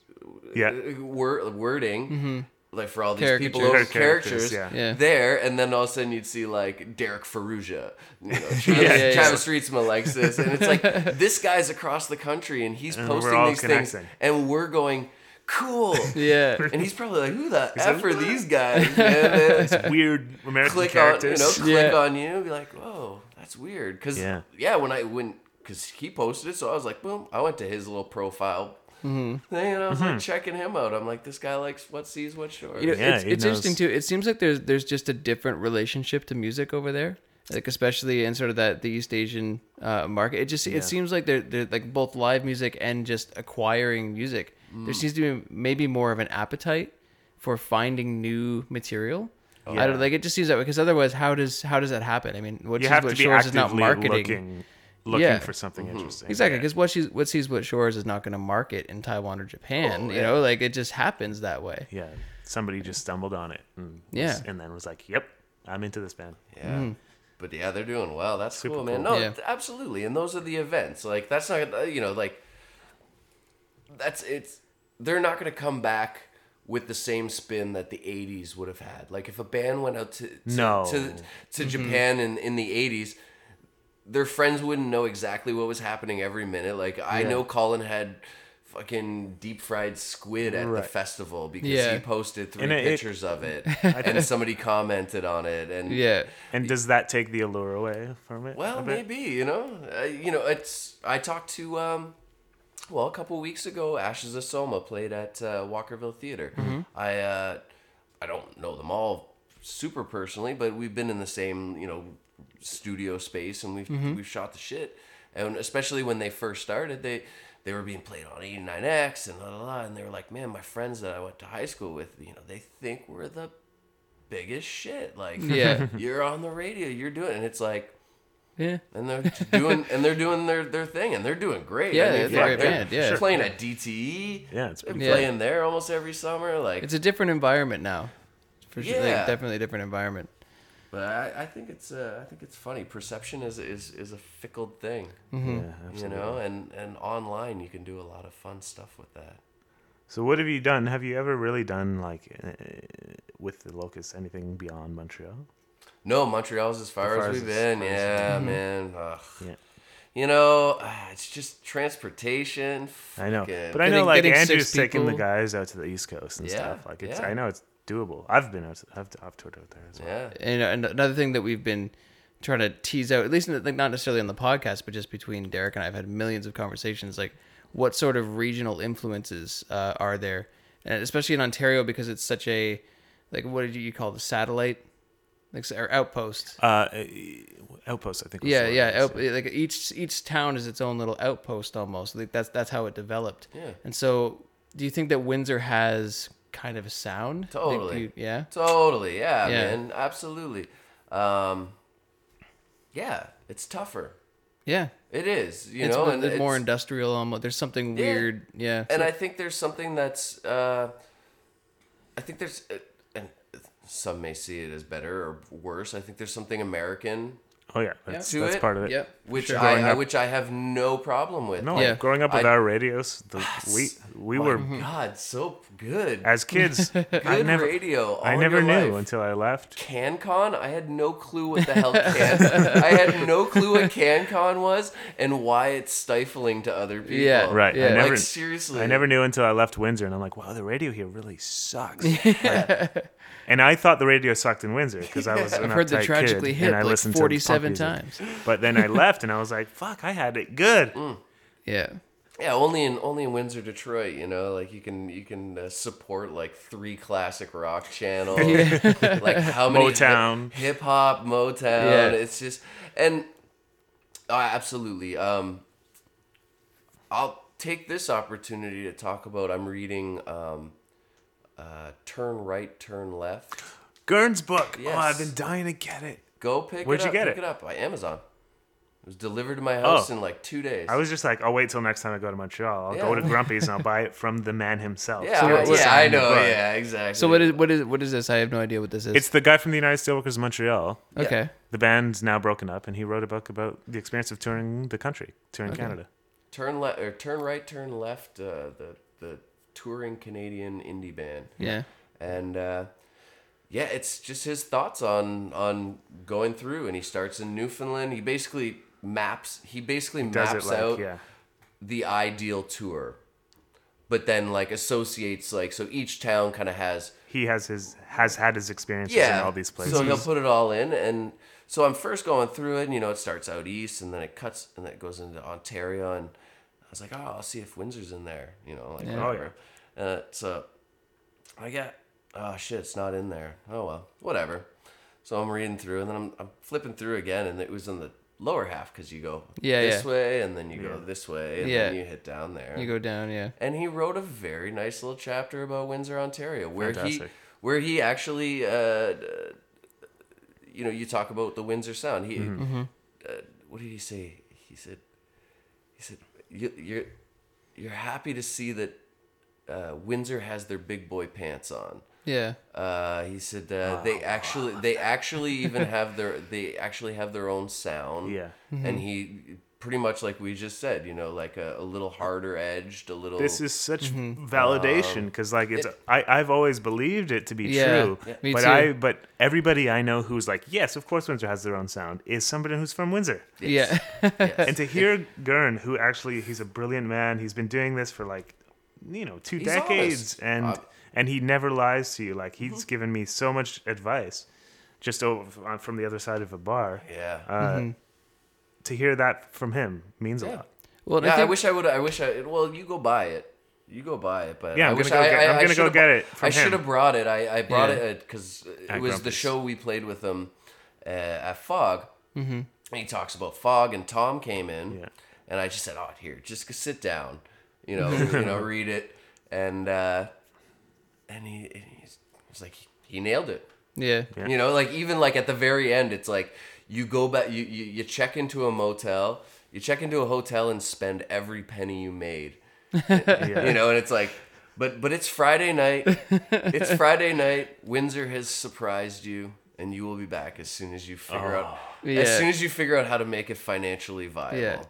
yeah. word, wording, mm-hmm. like for all these Caricature. people, those characters, characters yeah. Yeah. there, and then all of a sudden you'd see like Derek Faruja, you know, Travis, yeah, yeah, Travis yeah. Reitzema likes this, and it's like this guy's across the country and he's and posting these connecting. things, and we're going cool, yeah, and he's probably like, who the f are these guys? Man? It's weird American click characters, on, you know, click yeah. on you, be like, whoa, that's weird, because yeah. yeah, when I when. Because he posted it, so I was like, boom. I went to his little profile mm-hmm. thing, and I was mm-hmm. like checking him out. I'm like, this guy likes what Seize What Shores. You know, yeah, it's it's interesting too. It seems like there's there's just a different relationship to music over there, like especially in sort of that the East Asian uh, market. It just yeah. it seems like they're they're like both live music and just acquiring music. Mm. There seems to be maybe more of an appetite for finding new material. Oh, yeah. I don't like it. Just seems that way because otherwise, how does how does that happen? I mean, what Seize What Shores is not marketing. Looking. Looking yeah. for something mm-hmm. interesting. Exactly, because yeah. what, she's, what Seize What Shores is not going to market in Taiwan or Japan. Oh, yeah. You know, like it just happens that way. Yeah, somebody just stumbled on it and, yeah. was, and then was like, yep, I'm into this band. Yeah, mm. but yeah, they're doing well. That's Super cool, man. Cool. No, yeah. absolutely. And those are the events. Like, that's not, you know, like, that's, it's, they're not going to come back with the same spin that the eighties would have had. Like, if a band went out to, to, no. to, to mm-hmm. Japan in, in the eighties, their friends wouldn't know exactly what was happening every minute. Like, I yeah. know Colin had fucking deep fried squid at right. the festival because yeah. he posted three it, pictures it, of it and somebody commented on it. And yeah. And does that take the allure away from it? Well, maybe, you know, uh, you know, it's, I talked to, um, well, a couple weeks ago, Ashes of Soma played at uh, Walkerville Theater. Mm-hmm. I, uh, I don't know them all super personally, but we've been in the same, you know, studio space and we've mm-hmm. we've shot the shit, and especially when they first started, they they were being played on eighty-nine X and la la la, and they were like, man, my friends that I went to high school with, you know, they think we're the biggest shit, like yeah you're on the radio, you're doing, and it's like yeah and they're doing and they're doing their their thing and they're doing great. Yeah, I mean, they're, like, they're yeah. playing at D T E, yeah it's been yeah. playing there almost every summer. Like, it's a different environment now for sure. Yeah. Like, definitely a different environment. But I, I think it's uh, I think it's funny. Perception is is, is a fickle thing, mm-hmm. yeah, you know. And, and online you can do a lot of fun stuff with that. So what have you done? Have you ever really done like uh, with the Locusts anything beyond Montreal? No, Montreal's as far as, far as we've as been. As yeah, as man. Ugh. Yeah. You know, it's just transportation. I know, but I know getting, like getting Andrew's taking the guys out to the East Coast and yeah, stuff. Like it's yeah. I know it's. doable. I've been out, I've, I've toured out there as well. Yeah. And, and another thing that we've been trying to tease out, at least in the, like not necessarily on the podcast, but just between Derek and I, I've had millions of conversations. Like, what sort of regional influences uh, are there, and especially in Ontario because it's such a like what did you call the satellite, like or outpost? Uh, outpost, I think. Was yeah, yeah. Out, like each each town is its own little outpost almost. Like that's that's how it developed. Yeah. And so, do you think that Windsor has kind of a sound? Totally. You, yeah. Totally. Yeah, yeah, man. Absolutely. Um, yeah. It's tougher. Yeah. It is, you it's know. More, and it's more industrial. Almost. There's something yeah. weird. Yeah. And so. I think there's something that's, uh, I think there's, uh, and some may see it as better or worse. I think there's something American. Oh yeah, that's, yeah. that's part of it. Yeah. Which sure. I, I which I have no problem with. No, yeah. growing up with I, our radios, the, we we my were God so good as kids. Good I never, radio. All I never your knew life. Until I left CanCon. I had no clue what the hell Can. I had no clue what CanCon was and why it's stifling to other people. Yeah, right. Yeah. I never, like seriously, I never knew until I left Windsor, and I'm like, wow, the radio here really sucks. Yeah. Like, and I thought the radio sucked in Windsor because yeah. I was an I've heard the Tragically Hip like forty-seven times. But then I left and I was like, fuck, I had it good. Mm. Yeah. Yeah, only in only in Windsor, Detroit, you know, like you can you can uh, support like three classic rock channels. Yeah. Like how many Motown, hip, hip hop, Motown. Yeah. It's just and oh, absolutely. Um, I'll take this opportunity to talk about I'm reading um, Uh, Turn Right, Turn Left. Gurn's book. Yes. Oh, I've been dying to get it. Go pick Where'd it up. Where'd you get pick it? Pick it up by Amazon. It was delivered to my house oh. in like two days. I was just like, I'll wait till next time I go to Montreal. I'll yeah. go to Grumpy's and I'll buy it from the man himself. Yeah, so right. yeah I know. Yeah, exactly. So what is what is what is this? I have no idea what this is. It's the guy from the United Steelworkers of Montreal. Okay. Yeah. The band's now broken up, and he wrote a book about the experience of touring the country, touring okay. Canada. Turn left, or Turn Right, Turn Left. Uh, the the. touring Canadian indie band. Yeah. And uh, yeah, it's just his thoughts on on going through, and he starts in Newfoundland. He basically maps he basically he maps like, out yeah. the ideal tour. But then like associates like so each town kind of has he has his has had his experiences yeah, in all these places. So he'll put it all in, and so I'm first going through it, and you know, it starts out east and then it cuts and then it goes into Ontario, and I was like, oh, I'll see if Windsor's in there, you know, like yeah. whatever. Oh, yeah. Uh, so I got, oh shit, it's not in there. Oh well, whatever. So I'm reading through, and then I'm, I'm flipping through again, and it was in the lower half because you go yeah, this yeah. way, and then you yeah. go this way, and yeah. then you hit down there. You go down, yeah. And he wrote a very nice little chapter about Windsor, Ontario, where Fantastic. he, where he actually, uh, you know, you talk about the Windsor sound. He, mm-hmm. uh, what did he say? He said, he said. You, you're you're happy to see that uh, Windsor has their big boy pants on. Yeah. Uh, he said uh, oh, they actually they actually even have their they actually have their own sound. Yeah. Mm-hmm. And he pretty much like we just said, you know, like a, a little harder edged, a little. This is such mm-hmm. validation because um, like it's it, I I've always believed it to be yeah, true. Yeah. Me but too. I but everybody I know who's like yes, of course Windsor has their own sound is somebody who's from Windsor. Yes. Yeah. yes. And to hear Gurn, who actually he's a brilliant man, he's been doing this for like you know two he's decades, honest. and uh, and he never lies to you. Like he's mm-hmm. given me so much advice, just over from the other side of a bar. Yeah. Uh, mm-hmm. To hear that from him means yeah. a lot. Well, yeah, I, think, I wish I would. I wish I. Well, you go buy it. You go buy it. But yeah, I'm I wish gonna go I, get, I'm I, gonna I go get it. From I should have brought it. I, I brought yeah. it because it at was Grumpy's. The show we played with him uh, at Fog. Mm-hmm. And he talks about Fog, and Tom came in, yeah. and I just said, "Oh, here, just sit down. You know, you know, read it." And uh, and he and he's, he's like, he nailed it. Yeah. yeah. You know, like even like at the very end, it's like. You go back. You, you you check into a motel. You check into a hotel and spend every penny you made. yeah. You know, and it's like, but but it's Friday night. It's Friday night. Windsor has surprised you, and you will be back as soon as you figure oh. out. Yeah. As soon as you figure out how to make it financially viable. Yeah.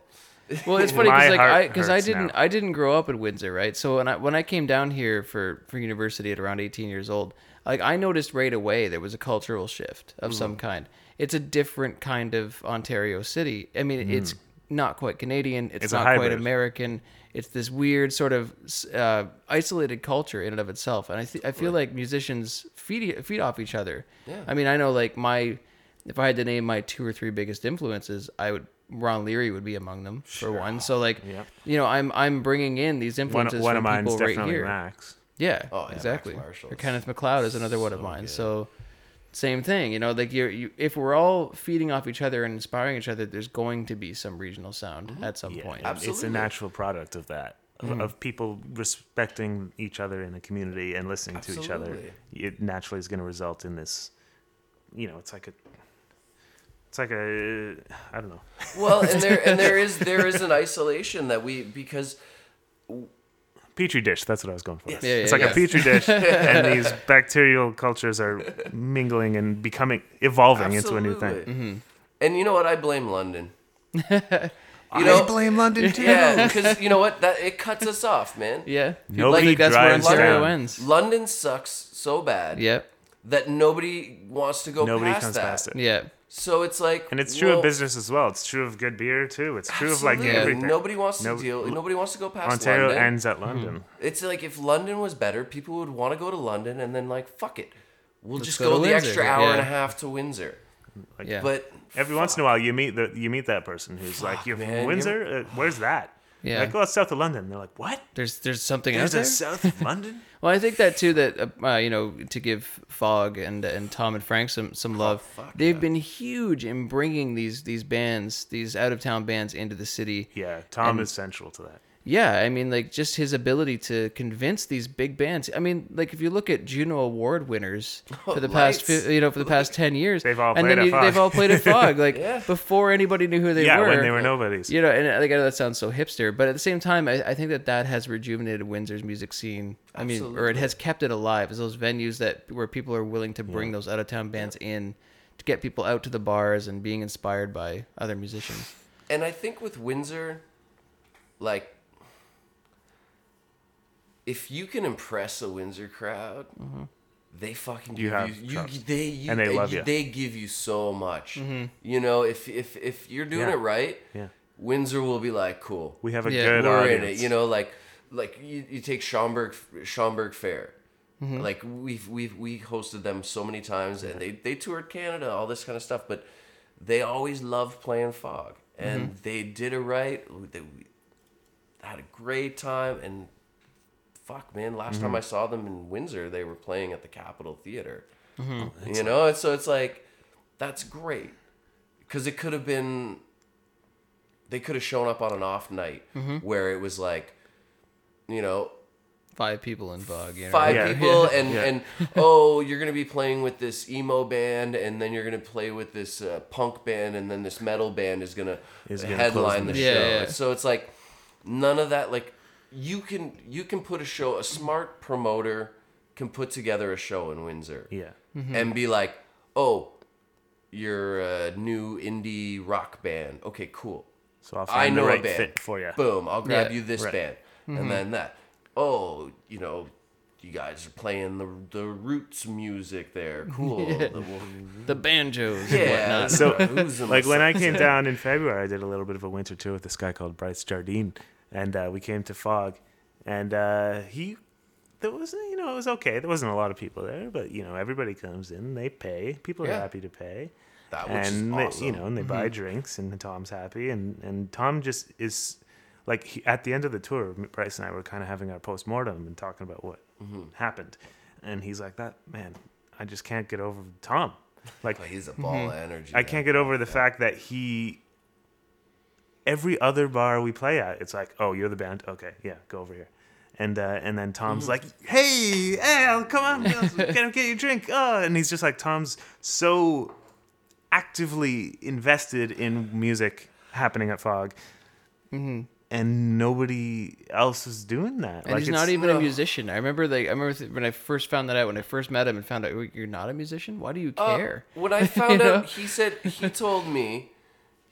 Well, it's funny because like I because I didn't now. I didn't grow up in Windsor, right? So when I when I came down here for, for university at around eighteen years old, like I noticed right away there was a cultural shift of mm. some kind. It's a different kind of Ontario city. I mean, mm. it's not quite Canadian. It's, it's not quite American. It's this weird sort of uh, isolated culture in and of itself. And I th- I feel right. like musicians feed feed off each other. Yeah. I mean, I know like my, if I had to name my two or three biggest influences, I would Ron Leary would be among them sure. for one. So like, yep. you know, I'm I'm bringing in these influences one, one from people right here. One of mine's definitely Max. Yeah, oh, yeah, exactly. Max or Kenneth MacLeod is another so one of mine. Good. So. Same thing, you know, like you're, you, if we're all feeding off each other and inspiring each other, there's going to be some regional sound mm-hmm. at some yeah, point. Absolutely. It's a natural product of that, mm-hmm. of people respecting each other in a community and listening absolutely. To each other. It naturally is going to result in this, you know, it's like a, it's like a, I don't know. Well, and there and there is there is an isolation that we, because Petri dish. That's what I was going for. Yes. Yeah, yeah, it's like yes. a Petri dish, and these bacterial cultures are mingling and becoming, evolving Absolutely. into a new thing. Mm-hmm. And you know what? I blame London. you I know? blame London too. Yeah, because you know what? That it cuts us off, man. Yeah, nobody like, that's drives where Ontario down. Ends. London sucks so bad. Yep. That nobody wants to go. Nobody past comes that. past it. Yeah. So it's like, and it's true well, of business as well. It's true of good beer too. It's true absolutely. of like everything. Nobody wants no, to deal. Nobody wants to go past Ontario London. ends at London. Mm-hmm. It's like if London was better, people would want to go to London and then like fuck it, we'll Let's just go, go the Windsor. extra hour yeah. and a half to Windsor. Like, yeah. But every fuck. once in a while, you meet the you meet that person who's fuck, like, "You're man, from Windsor? You're... Uh, where's that?" Yeah, like, well, it's south of London. And they're like, "What? There's there's something there's out there? There's south of London." Well, I think that too. That uh, you know, to give Fog and and Tom and Frank some, some love, oh, they've yeah. been huge in bringing these these bands, these out of town bands, into the city. Yeah, Tom and, is central to that. Yeah, I mean, like just his ability to convince these big bands. I mean, like if you look at Juno Award winners oh, for the lights. past, you know, for the past ten years, they've all and played then at you, Fog. They've all played at Fog, like yeah. before anybody knew who they yeah, were. Yeah, when they were nobodies. You know, and like I know that sounds so hipster, but at the same time, I, I think that that has rejuvenated Windsor's music scene. I Absolutely. mean, or it has kept it alive. Is those venues that where people are willing to bring yeah. those out of town bands yeah. in to get people out to the bars and being inspired by other musicians. And I think with Windsor, like. If you can impress a Windsor crowd, mm-hmm. they fucking you give have you, you they you, and they, they love you. They give you so much. Mm-hmm. You know, if if if you're doing yeah. it right, yeah. Windsor will be like, cool. We have a yeah. good We're audience. In it. You know, like like you, you take Schomburg Schomburg Fair. Mm-hmm. Like we've we've we hosted them so many times, mm-hmm. and they they toured Canada, all this kind of stuff. But they always loved playing Fog, and mm-hmm. they did it right. They had a great time and. Fuck, man, last mm-hmm. time I saw them in Windsor, they were playing at the Capitol Theater. Mm-hmm. You know, so it's like, that's great. Because it could have been, they could have shown up on an off night mm-hmm. where it was like, you know. Five people in Fog. You know? Five yeah. people yeah. and, yeah. and, oh, you're going to be playing with this emo band and then you're going to play with this uh, punk band and then this metal band is going to headline the, the show. Yeah, yeah. So it's like, none of that, like. You can you can put a show, a smart promoter can put together a show in Windsor. Yeah. Mm-hmm. And be like, oh, you're a new indie rock band. Okay, cool. So I'll find I know the right a band. fit for you. Boom, I'll grab yeah, you this right. band. Mm-hmm. And then that. Oh, you know, you guys are playing the the roots music there. Cool. Yeah. The, the banjos yeah. and whatnot. So, like when I came down in February, I did a little bit of a winter tour with this guy called Bryce Jardine. And uh, we came to Fog, and uh, he, there was, you know, it was okay. There wasn't a lot of people there, but you know, everybody comes in, they pay. People are yeah. happy to pay, that was and awesome. they, you know, and they mm-hmm. buy drinks, and Tom's happy, and, and Tom just is, like, he, at the end of the tour, Bryce and I were kind of having our postmortem and talking about what mm-hmm. happened, and he's like, that man, I just can't get over Tom, like he's a ball mm-hmm. of energy. I can't get over the yeah. fact that he. Every other bar we play at, it's like, oh, you're the band? Okay, yeah, go over here. And uh, and then Tom's like, hey, Al, come on, get, get your drink. Oh. And he's just like, Tom's so actively invested in music happening at Fog. Mm-hmm. And nobody else is doing that. And like he's not even uh, a musician. I remember, like, I remember th- when I first found that out. When I first met him and found out you're not a musician. Why do you care? Uh, when I found out, know? he said he told me.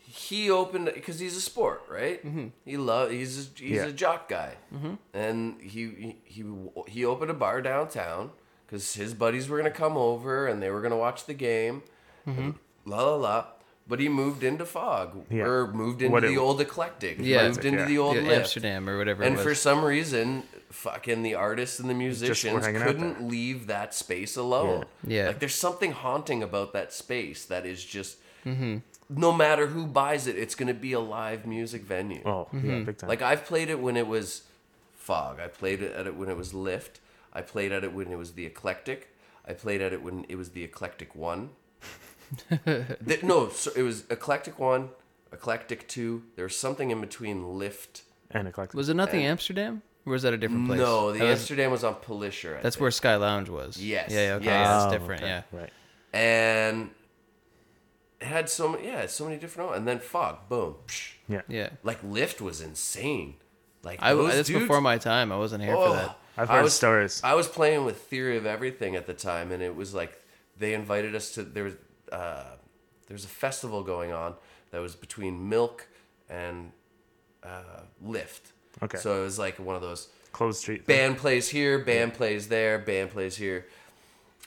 He opened because he's a sport, right? Mm-hmm. He love he's a, he's yeah. a jock guy, mm-hmm. and he he he opened a bar downtown because his buddies were gonna come over and they were gonna watch the game, mm-hmm. and la la la. But he moved into Fog yeah. or moved into what the it, old eclectic, yeah, moved into yeah. the old yeah, Lift. Amsterdam or whatever. And it was. For some reason, fucking the artists and the musicians couldn't leave that space alone. Yeah. yeah, like there's something haunting about that space that is just. Mm-hmm. No matter who buys it, it's going to be a live music venue. Oh, mm-hmm. yeah, big time. Like, I've played it when it was Fog. I played at it when it was Lift. I played at it when it was The Eclectic. I played at it when it was The Eclectic one. the, no, so it was Eclectic one, Eclectic two. There was something in between Lift and Eclectic. Was it not the Amsterdam? Or was that a different place? No, the oh, Amsterdam was on Pallisher. I that's think. Where Sky Lounge was. Yes. Yeah, okay. Yes. Oh, that's different, okay. yeah. Right. And... It had so many, yeah, so many different, and then Fog, boom, psh. yeah, yeah. Like Lyft was insane. Like I, those That's dudes, before my time. I wasn't here oh, for that. I've heard I was, stories. I was playing with Theory of Everything at the time, and it was like they invited us to... There was, uh, there was a festival going on that was between Milk and uh, Lyft. Okay. So it was like one of those... Closed street band thing. Plays here, band yeah. plays there, band plays here.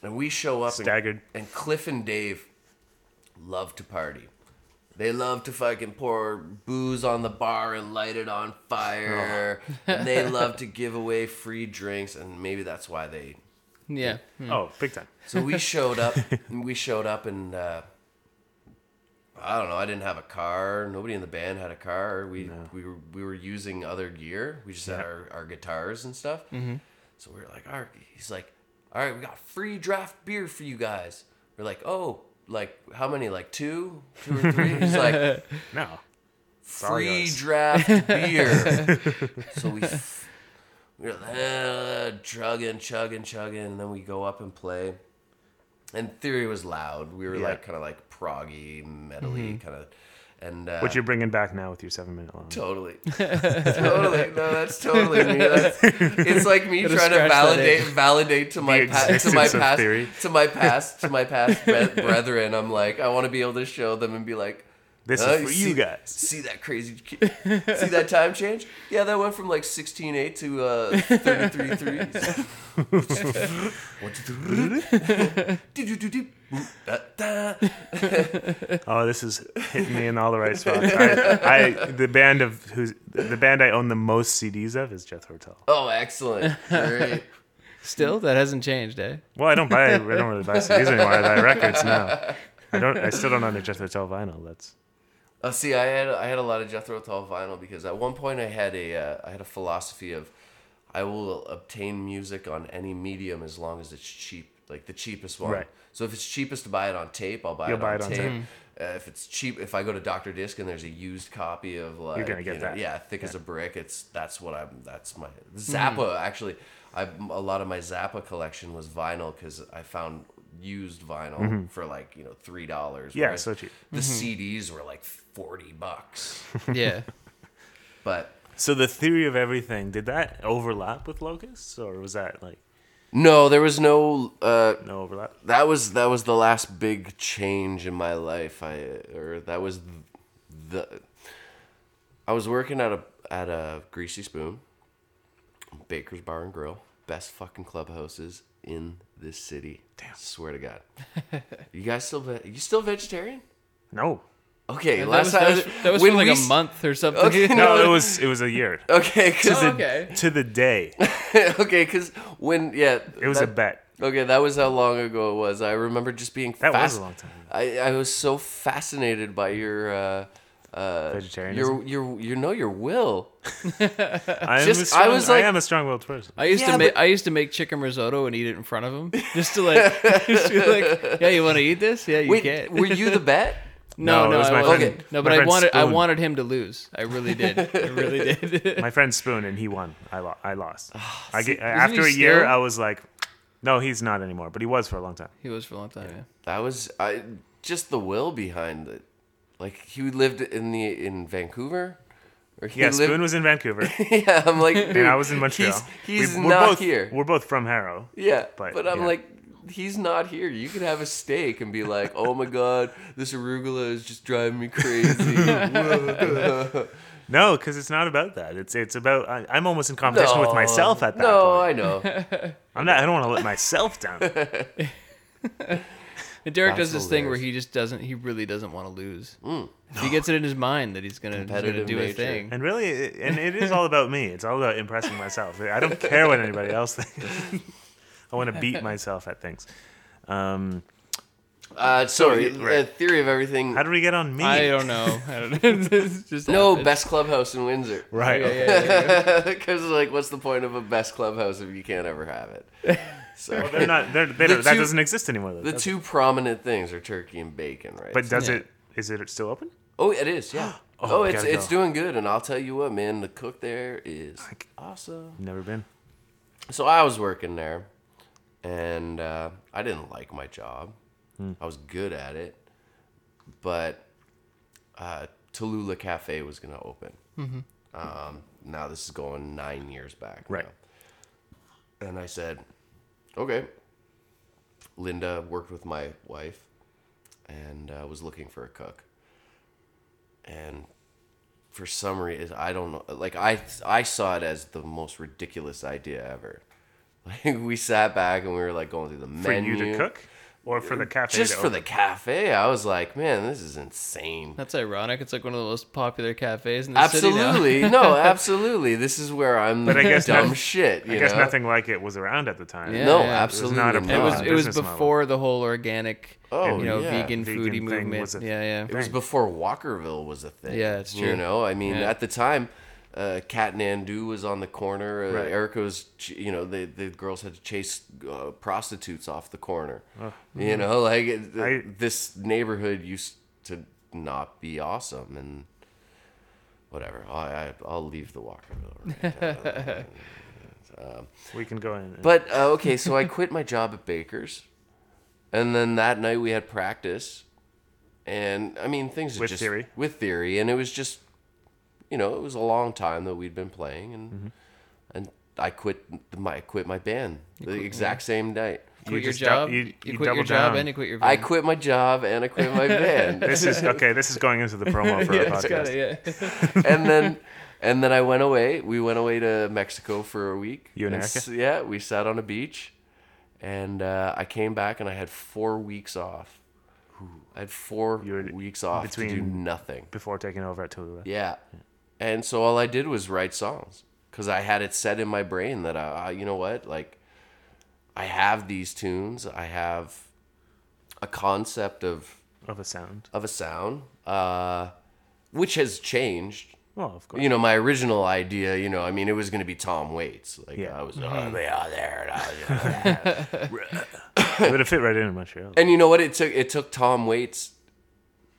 And we show up... Staggered. And, and Cliff and Dave love to party. They love to fucking pour booze on the bar and light it on fire. Oh. And they love to give away free drinks. And maybe that's why they... Yeah. Mm. Oh, big time. So we showed up. we showed up and... Uh, I don't know. I didn't have a car. Nobody in the band had a car. We no. we were we were using other gear. We just yeah. had our, our guitars and stuff. Mm-hmm. So we were like, all right. He's like, all right, we got free draft beer for you guys. We're like, oh... Like, how many? Like, two? Two or three? He's like, no. Free draft beer. So we, we're like, uh, drugging, chugging, chugging. And then we go up and play. And Theory was loud. We were, yeah. like, kind of, like, proggy, metally, mm-hmm. kind of. And uh, which you're bringing back now with your seven-minute long. Totally. totally. No, that's totally me. That's, it's like me trying to validate validate to my, pa- to, my past, to my past to my past to my past brethren. I'm like, I want to be able to show them and be like, this oh, is for you, you guys. See that crazy kid? See that time change? Yeah, that went from like sixteen eight to uh, thirty-three threes. Oh, this is hitting me in all the right spots. I, I the band of who's the band I own the most C Ds of is Jethro Tull. Oh, excellent! Great. Still, that hasn't changed, eh? Well, I don't buy I don't really buy C Ds anymore. I buy records now. I don't. I still don't own a Jethro Tull vinyl. That's. Oh, uh, see, I had I had a lot of Jethro Tull vinyl because at one point I had a uh, I had a philosophy of I will obtain music on any medium as long as it's cheap. Like the cheapest one. Right. So if it's cheapest to buy it on tape, I'll buy, it on, buy it on tape. tape. Uh, if it's cheap, if I go to Doctor Disc and there's a used copy of like, you're gonna get you know, that. Yeah, thick yeah. as a brick. It's that's what I'm. That's my Zappa. Mm. Actually, I a lot of my Zappa collection was vinyl because I found used vinyl mm-hmm. for like you know three dollars. Yeah, so cheap. The mm-hmm. C Ds were like forty bucks. Yeah, but so the Theory of Everything, did that overlap with Locusts or was that like? No, there was no uh, no overlap. That was that was the last big change in my life. I or that was the I was working at a at a Greasy Spoon, Baker's Bar and Grill, best fucking clubhouses in this city. Damn, swear to God. You guys still ve- you still vegetarian? No. Okay, and last that was, time that was when for like we... a month or something. Okay, no, no, it was it was a year. Okay, cause oh, okay. The, to the day. Okay, because when yeah, it was that, a bet. Okay, that was how long ago it was. I remember just being that fasc- was a long time. I, I was so fascinated by your uh, uh, vegetarianism. Your your you know your will. I, just, am strong, I, was like, I am a strong-willed person. I used yeah, to make I used to make chicken risotto and eat it in front of him just to like just to be like yeah you want to eat this yeah you Wait, can. Were you the bet? No, no, no, it was my I friend, okay. no but my I wanted Spoon. I wanted him to lose. I really did. I really did. My friend Spoon, and he won. I, lo- I lost. Oh, I get, after a year, I was like, no, he's not anymore. But he was for a long time. He was for a long time, yeah. yeah. That was I, just the will behind it. Like, he lived in the in Vancouver. Or he yeah, lived... Spoon was in Vancouver. yeah, I'm like, dude. And I was in Montreal. He's, he's we, we're not both, here. We're both from Harrow. Yeah, but, but I'm yeah. like... He's not here. You could have a steak and be like, oh my God, this arugula is just driving me crazy. No, because it's not about that. It's it's about, I, I'm almost in competition no, with myself at that no, point. No, I know. I'm not, I don't want to let myself down. And Derek That's does this hilarious. thing where he just doesn't, he really doesn't want to lose. Mm. No. He gets it in his mind that he's going to do his thing. And really, and it is all about me. It's all about impressing myself. I don't care what anybody else thinks. I want to beat myself at things. Um, uh, sorry, right. uh, Theory of Everything. How did we get on me? I don't know. I don't know. Just no, happened. Best clubhouse in Windsor. Right. Because yeah, yeah, yeah, yeah. like, what's the point of a best clubhouse if you can't ever have it? So well, they're not. They're, they the two, that doesn't exist anymore. Though. The That's... two prominent things are turkey and bacon, right? But does yeah. it? Is it still open? Oh, it is. Yeah. oh, oh it's it's go. doing good, and I'll tell you what, man, the cook there is like, awesome. Never been. So I was working there. And uh, I didn't like my job. Hmm. I was good at it. But uh, Tallulah Cafe was going to open. Mm-hmm. Um, now this is going nine years back. Right. Now. And I said, okay. Linda worked with my wife and uh, was looking for a cook. And for some reason, I don't know, like I, I saw it as the most ridiculous idea ever. Like we sat back and we were like going through the menu. For you to cook? Or for the cafe? Just for the cafe. I was like, man, this is insane. That's ironic. It's like one of the most popular cafes in the absolutely. city now. no, absolutely. This is where I'm but I guess dumb no, shit. You I guess know? nothing like it was around at the time. Yeah, no, yeah. absolutely. It was, not not. It was, it was before model. the whole organic, oh, you know, yeah. vegan, vegan foodie movement. Yeah, yeah. It was before Walkerville was a thing. Yeah, it's true. You know, I mean, yeah. at the time, Uh, Kat Nandu was on the corner. Uh, right. Erica was, you know, the the girls had to chase uh, prostitutes off the corner. Uh, you mm-hmm. know, like th- I, this neighborhood used to not be awesome, and whatever. I, I I'll leave the Walkerville. um, we can go in. And... But uh, okay, so I quit my job at Baker's, and then that night we had practice, and I mean things with just, theory with theory, and it was just. You know, it was a long time that we'd been playing, and mm-hmm. and I quit my I quit my band you the quit, exact yeah. same night. You quit your job, du- you, you, you quit your job, down. and you quit your. Band. I quit my job and I quit my band. This is okay. This is going into the promo for yeah, our podcast. It, yeah. and then, and then I went away. We went away to Mexico for a week. You and Erica? Yeah, we sat on a beach, and uh, I came back and I had four weeks off. I had four You're weeks off between, to do nothing before taking over at Tallulah. Yeah. yeah. And so all I did was write songs because I had it set in my brain that, I, I, you know what, like I have these tunes. I have a concept of... Of a sound. Of a sound, uh, which has changed. Well, of course. You know, my original idea, you know, I mean, it was going to be Tom Waits. Like yeah. I was, mm-hmm. oh, they are there. It would have fit right in in Montreal. And you know what? It took it took Tom Waits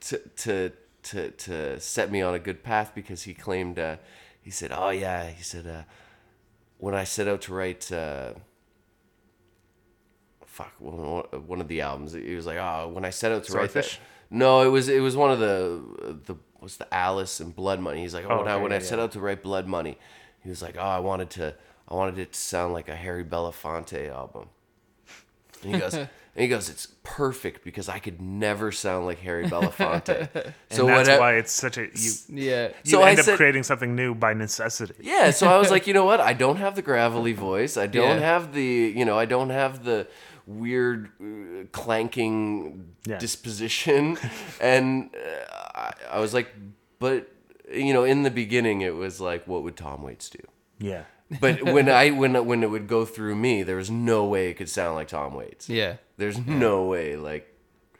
to... to to to set me on a good path because he claimed uh he said oh yeah he said uh when I set out to write uh fuck one, one of the albums he was like oh when I set out to Sorry write fish? that no it was it was one of the the what's the Alice and Blood Money he's like oh, oh when I when yeah, I set yeah. out to write Blood Money he was like oh I wanted to I wanted it to sound like a Harry Belafonte album and he goes And he goes, it's perfect because I could never sound like Harry Belafonte. So and that's I, why it's such a... You, yeah. you so end I up said, creating something new by necessity. Yeah, so I was like, you know what? I don't have the gravelly voice. I don't yeah. have the, you know, I don't have the weird uh, clanking yeah. disposition. And uh, I, I was like, but, you know, in the beginning it was like, what would Tom Waits do? Yeah. But when I when when it would go through me, there was no way it could sound like Tom Waits. Yeah, there's yeah. no way. Like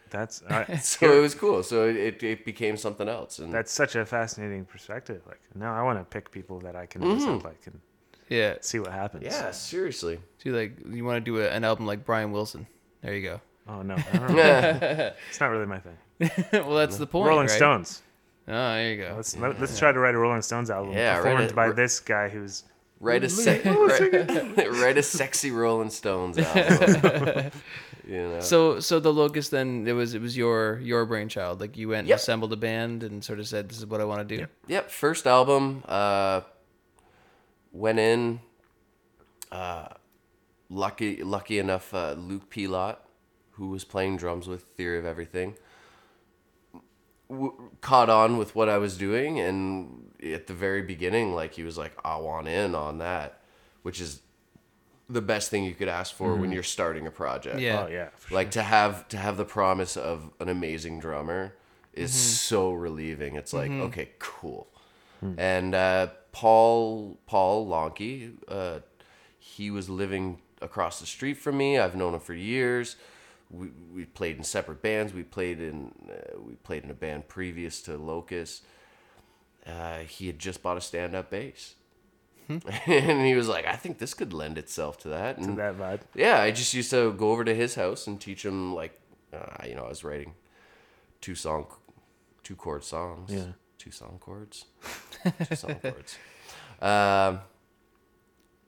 that's I, so it was cool. So it it became something else. And that's such a fascinating perspective. Like now, I want to pick people that I can mm. sound like and yeah, see what happens. Yeah, seriously. See, like you want to do a, an album like Brian Wilson. There you go. Oh no, I don't know. It's not really my thing. Well, that's the point. Rolling right? Stones. Oh, there you go. Let's yeah. let's try to write a Rolling Stones album yeah, performed by this guy who's. Write a, se- write, write a sexy Rolling Stones album. You know? So, so the Locust then it was it was your your brainchild. Like you went yep. and assembled a band and sort of said, "This is what I want to do." Yep. yep. First album. Uh, went in. Uh, lucky lucky enough, uh, Luke Pilot, who was playing drums with Theory of Everything, w- caught on with what I was doing and. At the very beginning, like he was like, I want in on that, which is the best thing you could ask for mm-hmm. when you're starting a project. Yeah, oh, yeah. Like sure. to have to have the promise of an amazing drummer is mm-hmm. so relieving. It's like, mm-hmm. okay, cool. Mm-hmm. And uh, Paul Paul Lonke, uh, he was living across the street from me. I've known him for years. We we played in separate bands. We played in uh, we played in a band previous to Locust. Uh, he had just bought a stand-up bass. Hmm. And he was like, I think this could lend itself to that. And to that vibe. Yeah, I just used to go over to his house and teach him, like, uh, you know, I was writing two song, two chord songs. Yeah. Two song chords. two song chords. Um,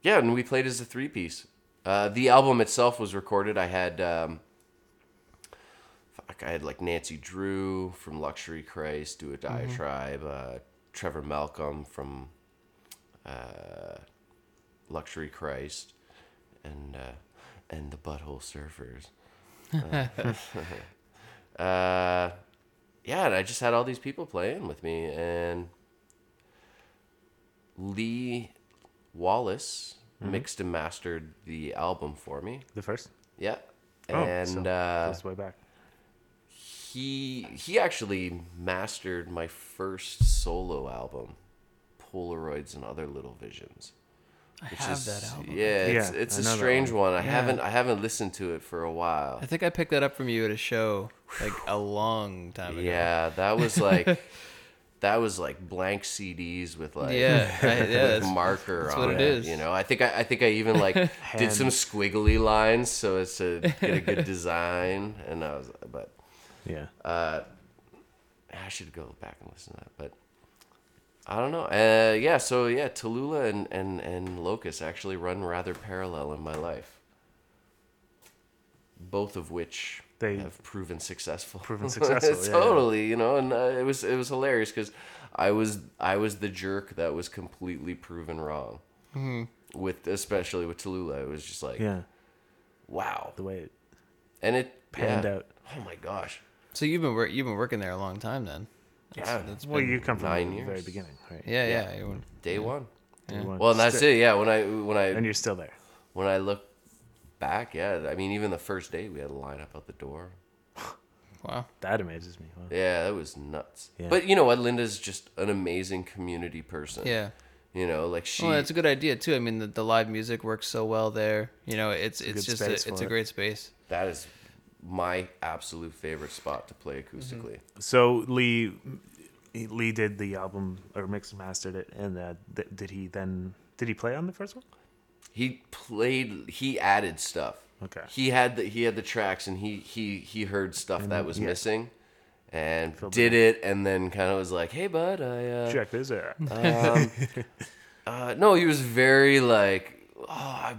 yeah, and we played as a three-piece. Uh, the album itself was recorded. I had, um, fuck, I had, like, Nancy Drew from Luxury Christ, Do a Diatribe, mm-hmm. uh, Trevor Malcolm from uh, Luxury Christ, and uh, and the Butthole Surfers. uh, uh, yeah, and I just had all these people playing with me, and Lee Walls mm-hmm. mixed and mastered the album for me. The first? Yeah. Oh, and so uh, that's way back. He he actually mastered my first solo album, Polaroids and Other Little Visions. I have is, that album. Yeah, yeah, it's, it's a strange album. one. I yeah. haven't I haven't listened to it for a while. I think I picked that up from you at a show like a long time ago. Yeah, that was like that was like blank C Ds with like yeah, I, yeah with that's, marker that's on what it. Is. You know, I think I, I think I even like did some squiggly lines so as to get a good design. And I was but. Yeah, uh, I should go back and listen to that, but I don't know. Uh, yeah, so yeah, Tallulah and and and Locust actually run rather parallel in my life. Both of which they have proven successful. Proven successful, yeah, totally. Yeah. You know, and uh, it was it was hilarious because I was I was the jerk that was completely proven wrong. Mm-hmm. With especially with Tallulah, it was just like, yeah, wow, the way it and it panned yeah, out. Oh my gosh. So you've been wor- you've been working there a long time then. That's, yeah. That's well, you come from nine the years. very beginning, right? Yeah, yeah. yeah. Day one. Day yeah. one. Well, and that's still, it. Yeah, when I when I and you're still there. When I look back, yeah, I mean, even the first day we had a lineup out the door. Wow, that amazes me. Wow. Yeah, that was nuts. Yeah. But you know what? Linda's just an amazing community person. Yeah. You know, like she. Well, it's a good idea too. I mean, the, the live music works so well there. You know, it's it's, it's just a, it's a great space. That is. My absolute favorite spot to play acoustically. Mm-hmm. So Lee, Lee did the album or mixed and mastered it, and uh, th- did he then did he play on the first one? He played. He added stuff. Okay. He had the he had the tracks, and he he he heard stuff and that was yeah. missing, and Filled did it, and then kind of was like, "Hey, bud, I uh, check this out." Um, uh, no, he was very like, "Oh, I."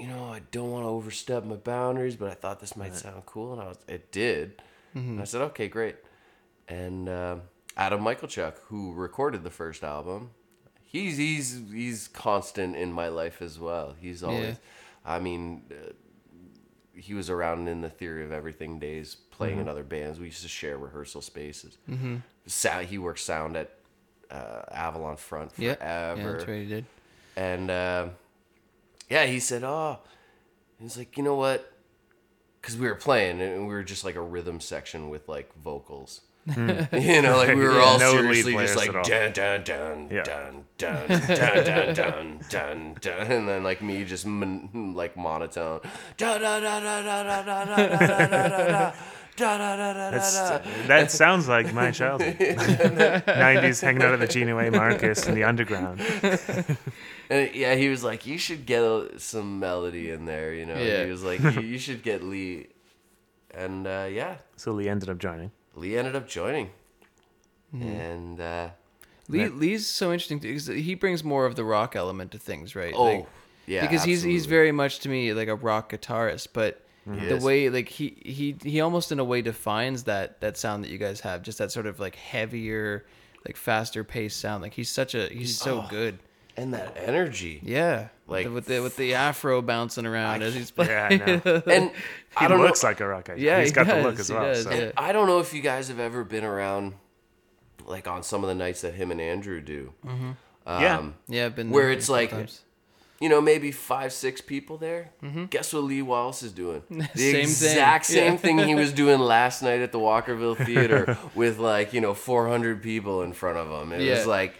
You know, I don't want to overstep my boundaries, but I thought this might right. sound cool, and I was, it did. Mm-hmm. And I said, okay, great. And uh, Adam Michaelchuk, who recorded the first album, he's he's he's constant in my life as well. He's always, yeah. I mean, uh, he was around in the Theory of Everything days, playing mm-hmm. in other bands. We used to share rehearsal spaces. Mm-hmm. Sound, he worked sound at uh, Avalon Front forever. Yep. Yeah, that's what he did. And... Uh, Yeah, he said, oh, he's like, you know what? Because we were playing and we were just like a rhythm section with like vocals. Mm. You know, like we were yeah, all no seriously just like dun dun dun, yeah. dun dun dun dun dun dun dun dun, and then like me just mon- like monotone. Da da da da da da da da da da da. Da, da, da, da, That's, da, da. That sounds like my childhood. nineties, hanging out at the Gina Way Marcus in the underground. And yeah, he was like, you should get a, some melody in there, you know. Yeah. He was like, you, you should get Lee. And uh, yeah. So Lee ended up joining. Lee ended up joining. Mm. And uh, Lee that... Lee's so interesting because he brings more of the rock element to things, right? Oh, like, yeah. Because absolutely. he's he's very much to me like a rock guitarist, but He the is. way like he, he he almost in a way defines that that sound that you guys have, just that sort of like heavier, like faster paced sound. Like he's such a he's so oh, good, and that energy, yeah, like with the with the afro bouncing around I, as he's playing. Yeah, I know. and he I don't looks know. like a rock guy. Yeah, he's he got does, the look as well. Does, so. yeah. I don't know if you guys have ever been around, like on some of the nights that him and Andrew do. Mm-hmm. Um, yeah, yeah, I've been where it's like. Times. You know, maybe five, six people there. Mm-hmm. Guess what Lee Walls is doing? The same exact thing. same yeah. thing he was doing last night at the Walkerville Theater with like, you know, four hundred people in front of him. It yeah. was like,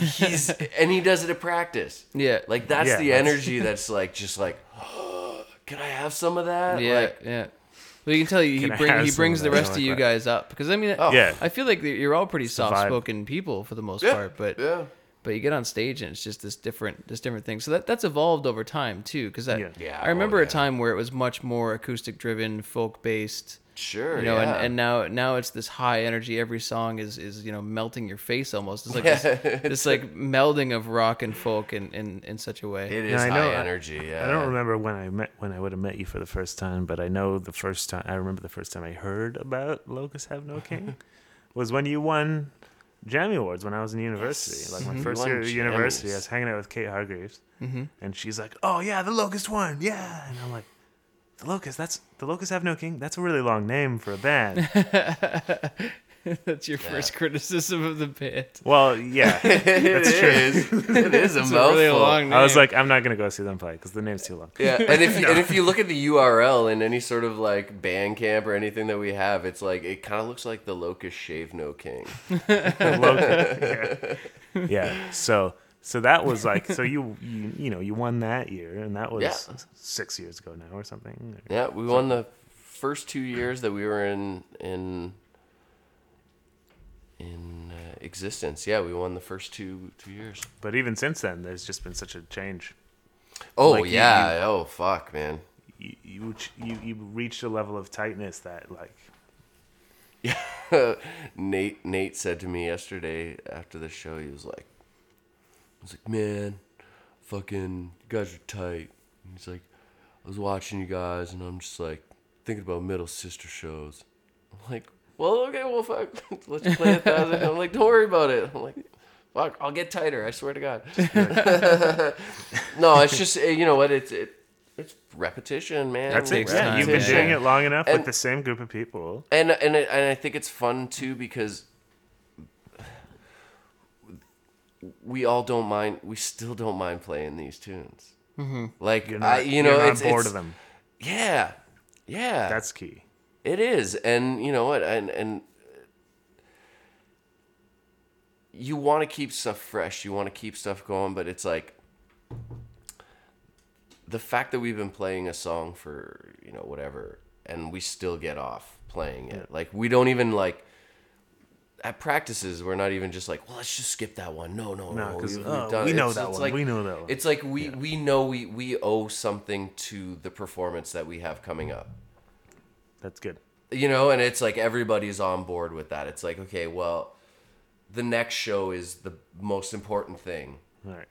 he's, and he does it at practice. Yeah. Like that's yeah, the that's... energy that's like, just like, oh, can I have some of that? Yeah, like, yeah. Well, you can tell you, he, bring, he brings the rest of you guys up. Because I mean, oh. yeah. I feel like you're all pretty soft-spoken people for the most yeah. part. But yeah. But you get on stage and it's just this different, this different thing. So that that's evolved over time too, because yeah. yeah, I remember oh, yeah. a time where it was much more acoustic-driven, folk-based. Sure, you know, yeah. and, and now now it's this high energy. Every song is, is you know melting your face almost. It's like yeah, this, it's this like melding of rock and folk in, in, in such a way. It is high know, energy. I, yeah. I don't remember when I met when I would have met you for the first time, but I know the first time I remember the first time I heard about Locusts Have No King was when you won. Jamie Awards when I was in university. Yes. Like my mm-hmm. first year at university, I was hanging out with Kate Hargreaves, mm-hmm. and she's like, "Oh yeah, the Locust won, yeah," and I'm like, "The Locusts? That's the Locusts Have No King. That's a really long name for a band." That's your yeah. first criticism of the band. Well, yeah, that's it true. Is. It is a it's mouthful. A really long name. I was like, I'm not gonna go see them play because the name's too long. Yeah, and if no. and if you look at the U R L in any sort of like Bandcamp or anything that we have, it's like it kind of looks like the Locust Shave No King. Locust, yeah. yeah. So so that was like so you, you you know you won that year, and that was yeah. six years ago now or something. Or yeah, we something. won the first two years that we were in in. in uh, existence. Yeah, we won the first two two years. But even since then, there's just been such a change. Oh, like, yeah. You, you, oh, fuck, man. You, you you you reached a level of tightness that, like... Yeah. Nate Nate said to me yesterday after the show, he was like, I was like, man, fucking, you guys are tight. And he's like, I was watching you guys, and I'm just, like, thinking about Middle Sister shows. I'm like, well, okay, well, fuck. Let's play a thousand. I'm like, don't worry about it. I'm like, fuck, I'll get tighter. I swear to God. No, it's just, you know what? It's it, it's repetition, man. That's it. Yeah, you've been doing it long enough and, with the same group of people. And and it, and I think it's fun too because we all don't mind. We still don't mind playing these tunes. Mm-hmm. Like you're not, I, you know, you're it's, on board it's, of them. Yeah, yeah. That's key. It is, and you know what, and and you want to keep stuff fresh, you want to keep stuff going, but it's like the fact that we've been playing a song for, you know, whatever, and we still get off playing it. Like, we don't even, like, at practices, we're not even just like, well, let's just skip that one. No, no, no. no we, oh, done. we know it's, that it's one. Like, we know that one. It's like we, yeah. we know we, we owe something to the performance that we have coming up. That's good. You know, and it's like everybody's on board with that. It's like, okay, well, the next show is the most important thing. All right.